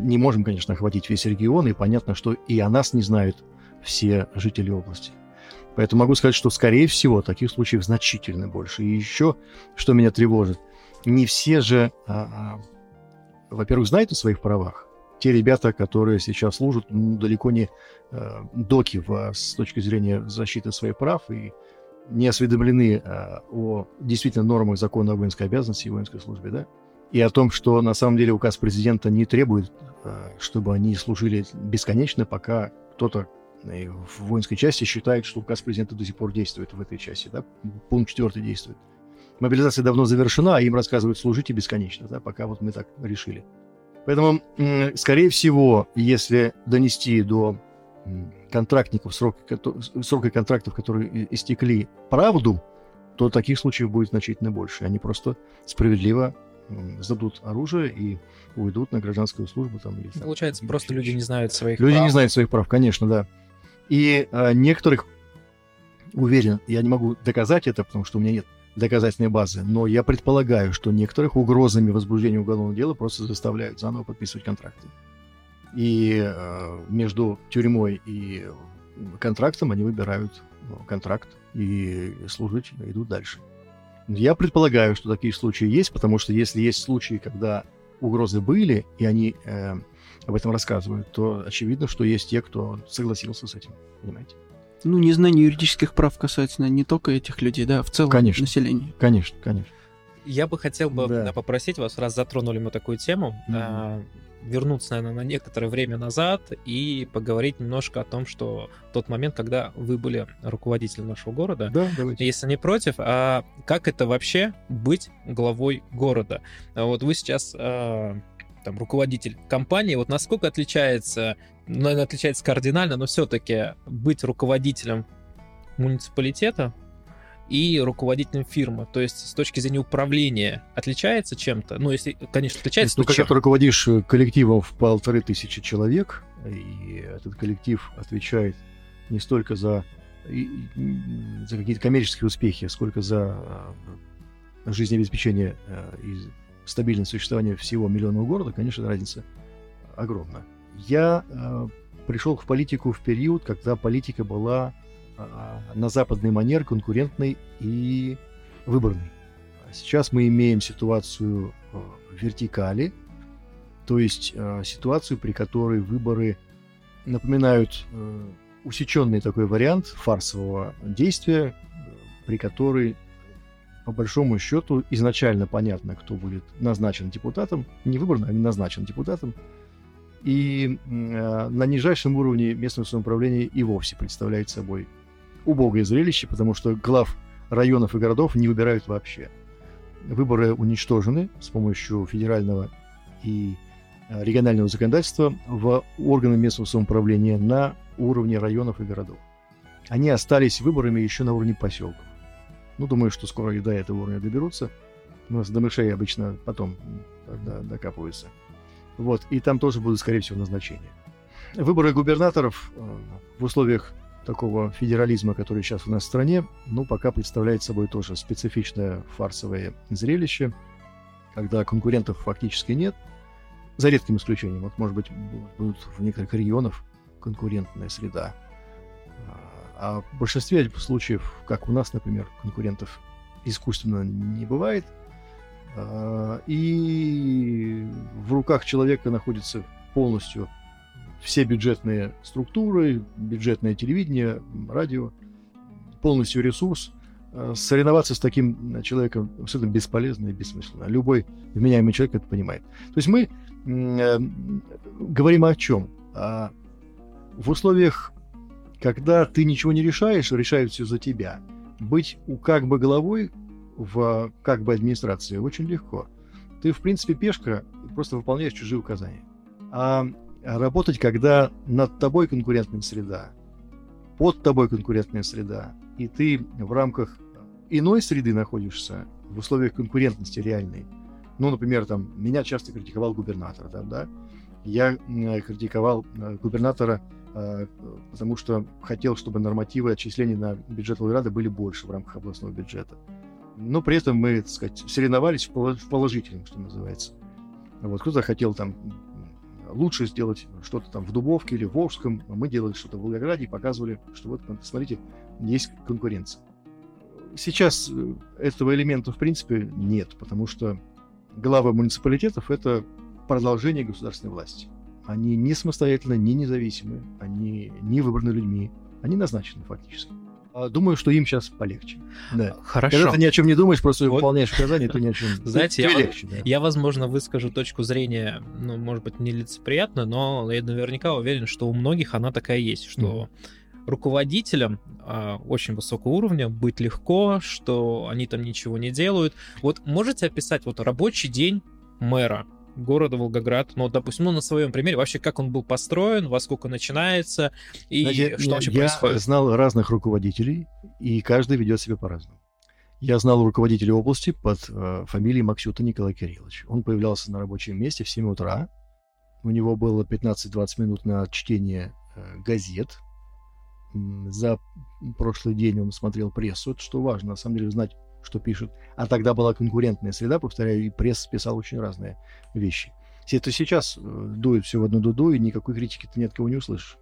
не можем, конечно, охватить весь регион, и понятно, что и о нас не знают все жители области. Поэтому могу сказать, что, скорее всего, таких случаев значительно больше. И еще, что меня тревожит, не все же, во-первых, знают о своих правах. Те ребята, которые сейчас служат, далеко не доки с точки зрения защиты своих прав и не осведомлены о действительно нормах закона о воинской обязанности и воинской службе, да? И о том, что на самом деле указ президента не требует, чтобы они служили бесконечно, пока кто-то в воинской части считает, что указ президента до сих пор действует в этой части, да? Пункт 4 действует. Мобилизация давно завершена, а им рассказывают, служите бесконечно, да? Пока вот мы так решили. Поэтому, скорее всего, если донести до контрактников срока контрактов, которые истекли, правду, то таких случаев будет значительно больше. Они просто справедливо сдадут оружие и уйдут на гражданскую службу. Там, или, получается, там, просто люди не знают своих прав. Люди не знают своих прав, конечно, да. И некоторых, уверен, я не могу доказать это, потому что у меня нет доказательной базы, но я предполагаю, что некоторых угрозами возбуждения уголовного дела просто заставляют заново подписывать контракты. И между тюрьмой и контрактом они выбирают контракт и служить идут дальше. Я предполагаю, что такие случаи есть, потому что если есть случаи, когда угрозы были, и они об этом рассказывают, то очевидно, что есть те, кто согласился с этим, понимаете? Ну, незнание юридических прав касается не только этих людей, да, а в целом населения. Конечно, конечно. Я бы хотел бы попросить вас, раз затронули мы такую тему, вернуться, наверное, на некоторое время назад и поговорить немножко о том, что тот момент, когда вы были руководителем нашего города, если не против, а как это вообще быть главой города? Вот вы сейчас... там, руководитель компании, вот насколько отличается, наверное, отличается кардинально, но все-таки быть руководителем муниципалитета и руководителем фирмы, то есть с точки зрения управления отличается чем-то? Ну, если, конечно, отличается, то когда ты руководишь коллективом в 1500 человек, и этот коллектив отвечает не столько за какие-то коммерческие успехи, сколько за жизнеобеспечение и стабильное существование всего миллионного города, конечно, разница огромная. Я пришел в политику в период, когда политика была на западный манер конкурентной и выборной. Сейчас мы имеем ситуацию вертикали, то есть ситуацию, при которой выборы напоминают усеченный такой вариант фарсового действия, при которой по большому счету изначально понятно, кто будет назначен депутатом, не выбран, а назначен депутатом, и на нижайшем уровне местного самоуправления и вовсе представляет собой убогое зрелище, потому что глав районов и городов не выбирают вообще. Выборы уничтожены с помощью федерального и регионального законодательства в органы местного самоуправления на уровне районов и городов. Они остались выборами еще на уровне поселков. Ну, думаю, что скоро и до этого уровня доберутся. У нас до мышей обычно потом докапываются. Вот. И там тоже будут, скорее всего, назначения. Выборы губернаторов в условиях такого федерализма, который сейчас у нас в стране, ну, пока представляет собой тоже специфичное фарсовое зрелище, когда конкурентов фактически нет, за редким исключением. Вот, может быть, будут в некоторых регионах конкурентная среда. А в большинстве случаев, как у нас, например, конкурентов искусственно не бывает. И в руках человека находятся полностью все бюджетные структуры, бюджетное телевидение, радио, полностью ресурс. Соревноваться с таким человеком абсолютно бесполезно и бессмысленно. Любой вменяемый человек это понимает. То есть мы говорим о чем? В условиях, когда ты ничего не решаешь, решают все за тебя. Быть как бы главой в как бы администрации очень легко. Ты, в принципе, пешка, просто выполняешь чужие указания. А работать, когда над тобой конкурентная среда, под тобой конкурентная среда, и ты в рамках иной среды находишься, в условиях конкурентности реальной. Ну, например, там, меня часто критиковал губернатор. Я критиковал губернатора, потому что хотел, чтобы нормативы отчислений на бюджет Волгограда были больше в рамках областного бюджета. Но при этом мы, так сказать, соревновались в положительном, что называется. Вот кто-то хотел там лучше сделать что-то там в Дубовке или в Волжском, а мы делали что-то в Волгограде и показывали, что вот, смотрите, есть конкуренция. Сейчас этого элемента, в принципе, нет, потому что главы муниципалитетов – это продолжение государственной власти. Они не самостоятельны, не независимы, они не выбраны людьми, они назначены фактически. Думаю, что им сейчас полегче. Да. Хорошо. Когда ты ни о чем не думаешь, просто выполняешь указания, то ни о чем. Знаете, я, возможно, выскажу точку зрения, ну, может быть, нелицеприятно, но я наверняка уверен, что у многих она такая есть, что руководителям очень высокого уровня быть легко, что они там ничего не делают. Вот можете описать вот рабочий день мэра города Волгоград, но, допустим, на своем примере вообще, как он был построен, во сколько начинается и что вообще происходит? Я знал разных руководителей, и каждый ведет себя по-разному. Я знал руководителя области под фамилией Максюта Николай Кириллович. Он появлялся на рабочем месте в 7 утра. У него было 15-20 минут на чтение газет. За прошлый день он смотрел прессу. Это что важно, на самом деле, знать, что пишут. А тогда была конкурентная среда, повторяю, и пресса писала очень разные вещи. Это сейчас дует все в одну дуду, и никакой критики ты ни от кого не услышишь.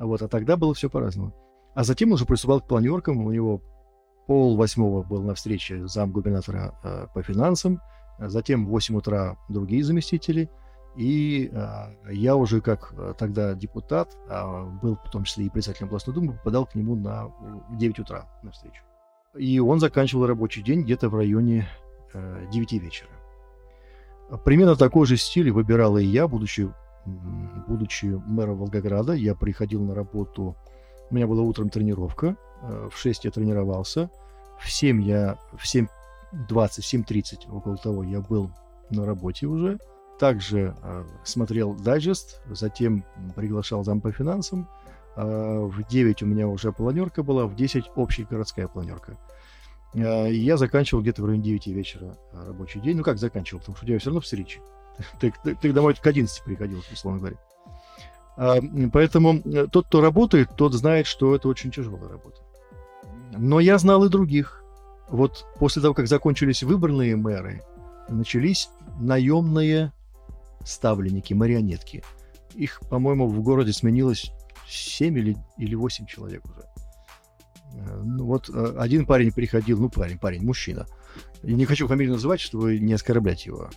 А тогда было все по-разному. А затем он уже приступал к планеркам. У него 7:30 был на встрече замгубернатора по финансам, затем в 8 утра другие заместители. И я уже как тогда депутат, был в том числе и председателем областной думы, попадал к нему на 9 утра на встречу. И он заканчивал рабочий день где-то в районе 9 вечера. Примерно такой же стиль выбирала и я, будучи мэром Волгограда. Я приходил на работу, у меня была утром тренировка, в 6 я тренировался, в 7.20, 7.30 около того я был на работе уже. Также смотрел дайджест, затем приглашал зам по финансам. В 9 у меня уже планерка была, в 10 общегородская планерка. Я заканчивал где-то в районе 9 вечера рабочий день. Ну как заканчивал, потому что у тебя все равно встречи. Ты домой к 11 приходил, условно говоря. Поэтому тот, кто работает, тот знает, что это очень тяжелая работа. Но я знал и других. Вот после того, как закончились выборные мэры, начались наемные ставленники, марионетки. Их, по-моему, в городе сменилось 7 или 8 человек уже. Ну, вот один парень приходил, мужчина. Я не хочу фамилию называть, чтобы не оскорблять его.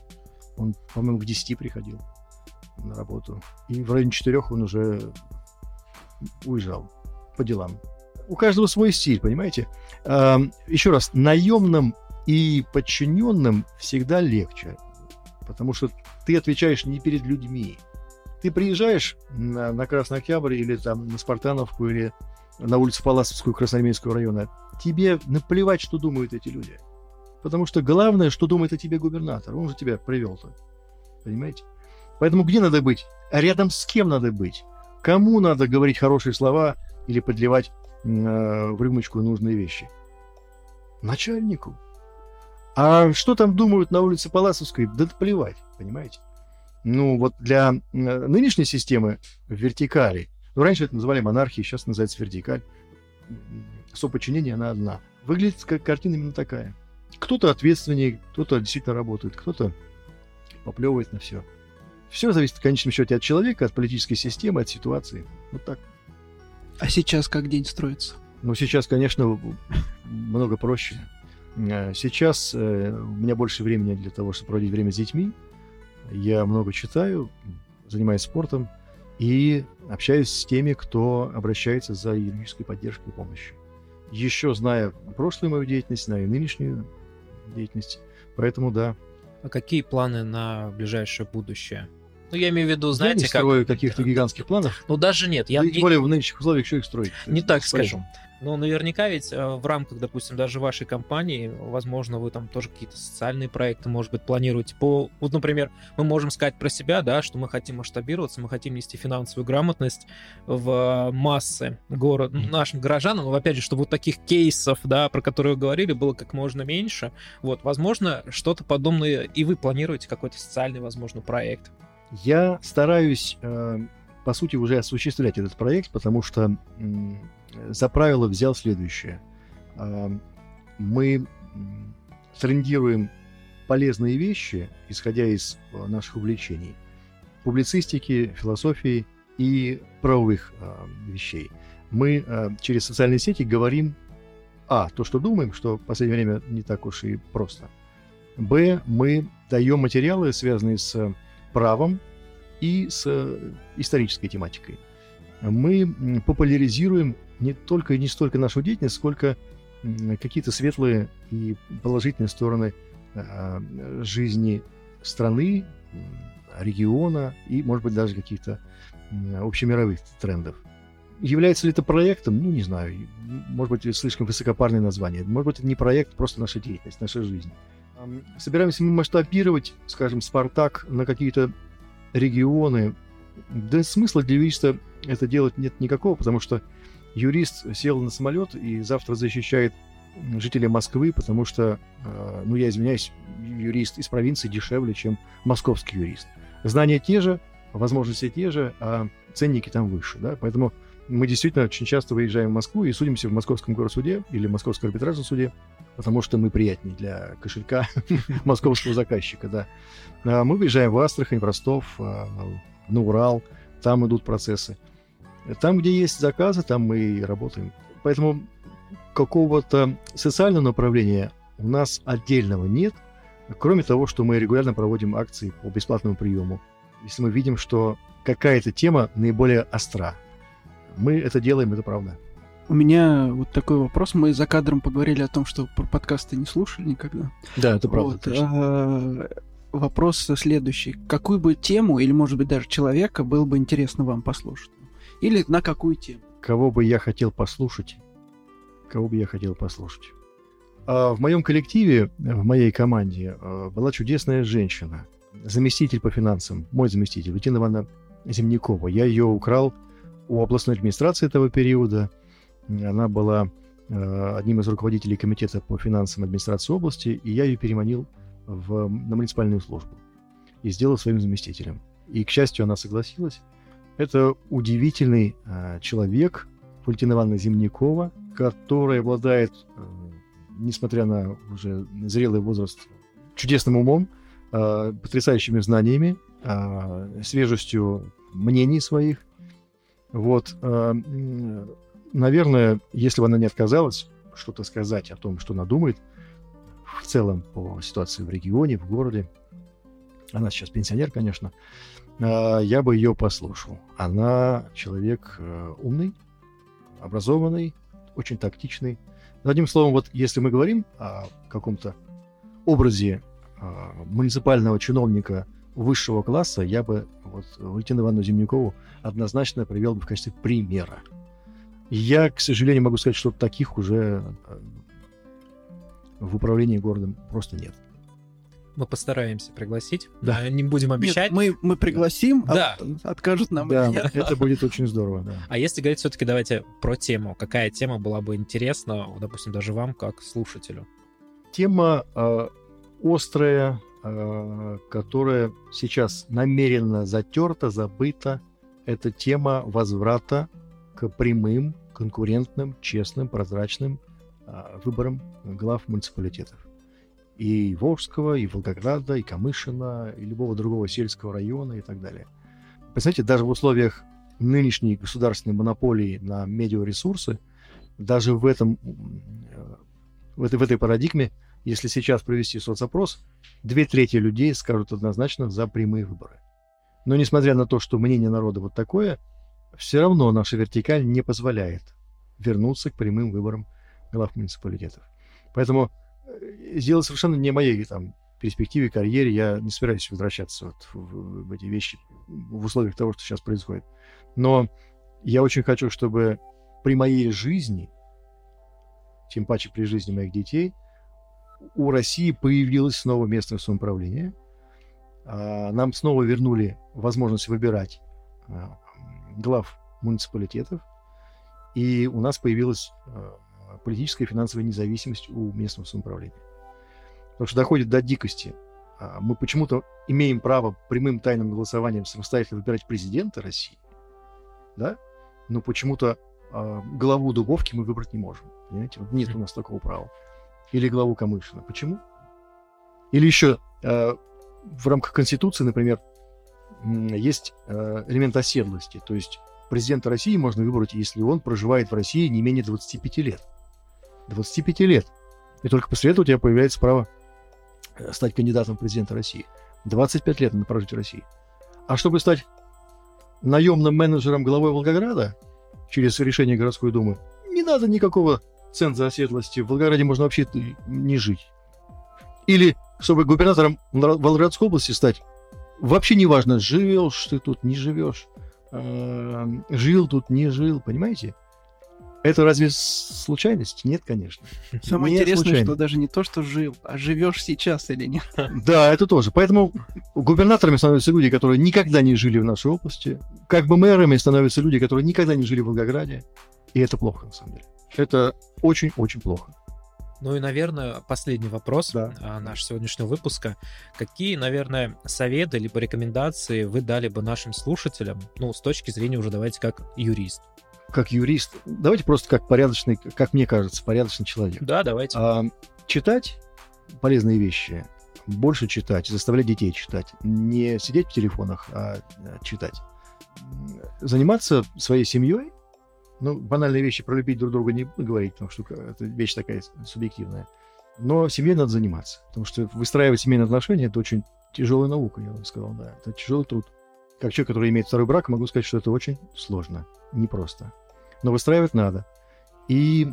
Он, по-моему, к 10 приходил на работу. И в районе 4 он уже уезжал по делам. У каждого свой стиль, понимаете? Еще раз, наемным и подчиненным всегда легче, потому что ты отвечаешь не перед людьми. Ты приезжаешь на Красный Октябрь или там на Спартановку, или на улицу Паласовскую Красноармейского района, тебе наплевать, что думают эти люди. Потому что главное, что думает о тебе губернатор. Он же тебя привел-то. Понимаете? Поэтому где надо быть? А рядом с кем надо быть? Кому надо говорить хорошие слова или подливать в рюмочку нужные вещи? Начальнику. А что там думают на улице Паласовской? Да плевать, понимаете? Ну вот для нынешней системы вертикали, раньше это называли монархией, сейчас называется вертикаль. Соподчинение, она одна. Выглядит как картина именно такая. Кто-то ответственнее, кто-то действительно работает, кто-то поплевывает на все. Все зависит в конечном счете от человека, от политической системы, от ситуации. Вот так. А сейчас как день строится? Ну, сейчас, конечно, много проще. Сейчас у меня больше времени для того, чтобы проводить время с детьми. Я много читаю, занимаюсь спортом и общаюсь с теми, кто обращается за юридической поддержкой и помощью. Еще зная прошлую мою деятельность, зная и нынешнюю деятельность. Поэтому да. А какие планы на ближайшее будущее? Ну, я имею в виду, знаете, как... Я не строю каких-то гигантских планов. Ну, даже нет. Я... Тем более в нынешних условиях еще их строить. Не так скажу. Но наверняка ведь в рамках, допустим, даже вашей компании, возможно, вы там тоже какие-то социальные проекты, может быть, планируете. Вот, например, мы можем сказать про себя, да, что мы хотим масштабироваться, мы хотим нести финансовую грамотность в массы нашим горожанам. Опять же, чтобы вот таких кейсов, да, про которые вы говорили, было как можно меньше. Вот, возможно, что-то подобное, и вы планируете какой-то социальный, возможно, проект. Я стараюсь, по сути, уже осуществлять этот проект, потому что за правило взял следующее. Мы трендируем полезные вещи, исходя из наших увлечений, публицистики, философии и правовых вещей. Мы через социальные сети говорим то, что думаем, что в последнее время не так уж и просто. Мы даем материалы, связанные с правом и с исторической тематикой. Мы популяризируем не только и не столько нашу деятельность, сколько какие-то светлые и положительные стороны жизни страны, региона и, может быть, даже каких-то общемировых трендов. Является ли это проектом? Не знаю. Может быть, слишком высокопарное название. Может быть, это не проект, просто наша деятельность, наша жизнь. Собираемся мы масштабировать, скажем, «Спартак» на какие-то регионы. Да смысла для юриста это делать нет никакого, потому что юрист сел на самолет и завтра защищает жителей Москвы, потому что, я извиняюсь, юрист из провинции дешевле, чем московский юрист. Знания те же, возможности те же, а ценники там выше, да? Поэтому мы действительно очень часто выезжаем в Москву и судимся в Московском горсуде или в Московском арбитражном суде, потому что мы приятнее для кошелька московского заказчика, да. Мы выезжаем в Астрахань, в Ростов, на Урал, там идут процессы. Там, где есть заказы, там мы и работаем. Поэтому какого-то социального направления у нас отдельного нет, кроме того, что мы регулярно проводим акции по бесплатному приему. Если мы видим, что какая-то тема наиболее остра, мы это делаем, это правда. У меня вот такой вопрос. Мы за кадром поговорили о том, что про подкасты не слушали никогда. Да, это правда. Вот. Вопрос следующий. Какую бы тему, или, может быть, даже человека, было бы интересно вам послушать? Или на какую тему? Кого бы я хотел послушать? В моем коллективе, в моей команде была чудесная женщина, заместитель по финансам, мой заместитель, Летина Ивановна Земникова. Я ее украл у областной администрации этого периода. Она была одним из руководителей комитета по финансам администрации области, и я ее переманил на муниципальную службу и сделал своим заместителем. И, к счастью, она согласилась. Это удивительный человек, Валентина Ивановна Земнякова, которая обладает, несмотря на уже зрелый возраст, чудесным умом, потрясающими знаниями, свежестью мнений своих. Вот, наверное, если бы она не отказалась что-то сказать о том, что она думает в целом по ситуации в регионе, в городе, она сейчас пенсионер, конечно, я бы ее послушал. Она человек умный, образованный, очень тактичный. Одним словом, вот если мы говорим о каком-то образе муниципального чиновника высшего класса, я бы вот Валентину Ивановну Земнякову однозначно привел бы в качестве примера. Я, к сожалению, могу сказать, что таких уже в управлении городом просто нет. Мы постараемся пригласить. Да. Не будем обещать. Нет, мы пригласим, да. Откажут нам. Да, это будет очень здорово. Да. А если говорить все-таки давайте про тему. Какая тема была бы интересна, допустим, даже вам, как слушателю? Тема острая, которая сейчас намеренно затерта, забыта. Это тема возврата к прямым, конкурентным, честным, прозрачным выборам глав муниципалитетов. И Волжского, и Волгограда, и Камышина, и любого другого сельского района и так далее. Представляете, даже в условиях нынешней государственной монополии на медиаресурсы, даже в этой парадигме, если сейчас провести соцопрос, 2/3 людей скажут однозначно за прямые выборы. Но несмотря на то, что мнение народа вот такое, все равно наша вертикаль не позволяет вернуться к прямым выборам глав муниципалитетов. Поэтому дело совершенно не в моей перспективе, карьере. Я не собираюсь возвращаться в эти вещи в условиях того, что сейчас происходит. Но я очень хочу, чтобы при моей жизни, тем паче при жизни моих детей, у России появилось снова местное самоуправление. Нам снова вернули возможность выбирать глав муниципалитетов. И у нас появилась политическая и финансовая независимость у местного самоуправления. Потому что доходит до дикости. Мы почему-то имеем право прямым тайным голосованием самостоятельно выбирать президента России, да? Но почему-то главу Дубовки мы выбрать не можем. Понимаете? Нет у нас такого права. Или главу Камышина. Почему? Или еще в рамках Конституции, например, есть элемент оседлости. То есть президента России можно выбрать, если он проживает в России не менее 25 лет. 25 лет. И только после этого у тебя появляется право стать кандидатом в президента России. 25 лет надо прожить в России. А чтобы стать наемным менеджером главой Волгограда через решение городской думы, не надо никакого ценза оседлости. В Волгограде можно вообще не жить. Или чтобы губернатором Волгоградской области стать, вообще не важно, живешь ты тут, не живешь. Жил тут, не жил, понимаете? Это разве случайность? Нет, конечно. Самое интересное, что даже не то, что жил, а живешь сейчас или нет. Да, это тоже. Поэтому губернаторами становятся люди, которые никогда не жили в нашей области. Как бы мэрами становятся люди, которые никогда не жили в Волгограде. И это плохо, на самом деле. Это очень-очень плохо. Ну и, наверное, последний вопрос нашего сегодняшнего выпуска. Какие, наверное, советы либо рекомендации вы дали бы нашим слушателям, с точки зрения уже давайте как юрист? Как юрист? Давайте просто как порядочный, как мне кажется, порядочный человек. Да, давайте. Читать полезные вещи, больше читать, заставлять детей читать, не сидеть в телефонах, а читать. Заниматься своей семьей. Банальные вещи про любить друг друга не буду говорить, потому что это вещь такая субъективная. Но семьей надо заниматься, потому что выстраивать семейные отношения – это очень тяжелая наука, я бы сказал, да. Это тяжелый труд. Как человек, который имеет второй брак, могу сказать, что это очень сложно, непросто. Но выстраивать надо. И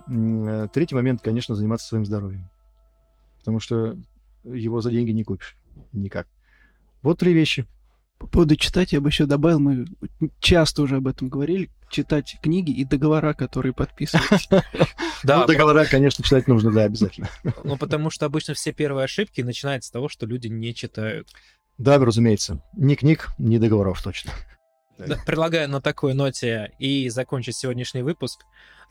третий момент, конечно, заниматься своим здоровьем, потому что его за деньги не купишь никак. Вот три вещи. По поводу читать я бы еще добавил, мы часто уже об этом говорили, читать книги и договора, которые подписываются. Да, договора, конечно, читать нужно, да, обязательно. Ну, потому что обычно все первые ошибки начинаются с того, что люди не читают. Да, разумеется. Ни книг, ни договоров точно. Предлагаю на такой ноте и закончить сегодняшний выпуск.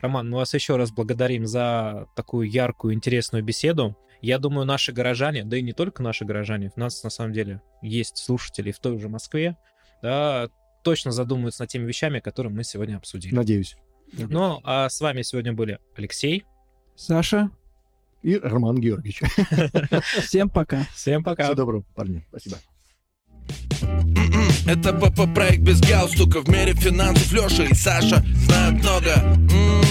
Роман, мы вас еще раз благодарим за такую яркую, интересную беседу. Я думаю, наши горожане, да и не только наши горожане, у нас на самом деле есть слушатели в той же Москве, да, точно задумаются над теми вещами, которые мы сегодня обсудили. Надеюсь. Ну, а с вами сегодня были Алексей, Саша и Роман Георгиевич. Всем пока. Всем пока. Всего доброго, парни. Спасибо. Это ПП-проект без галстука. В мире финансов Леша и Саша знают много.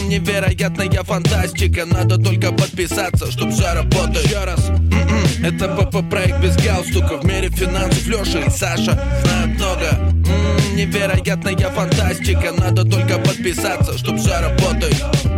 Невероятная фантастика. Надо только подписаться, чтоб все работает. Еще раз. Это ПП-проект без галстука. В мире финансов Леша и Саша знают много. Невероятная фантастика. Надо только подписаться, чтоб все работает.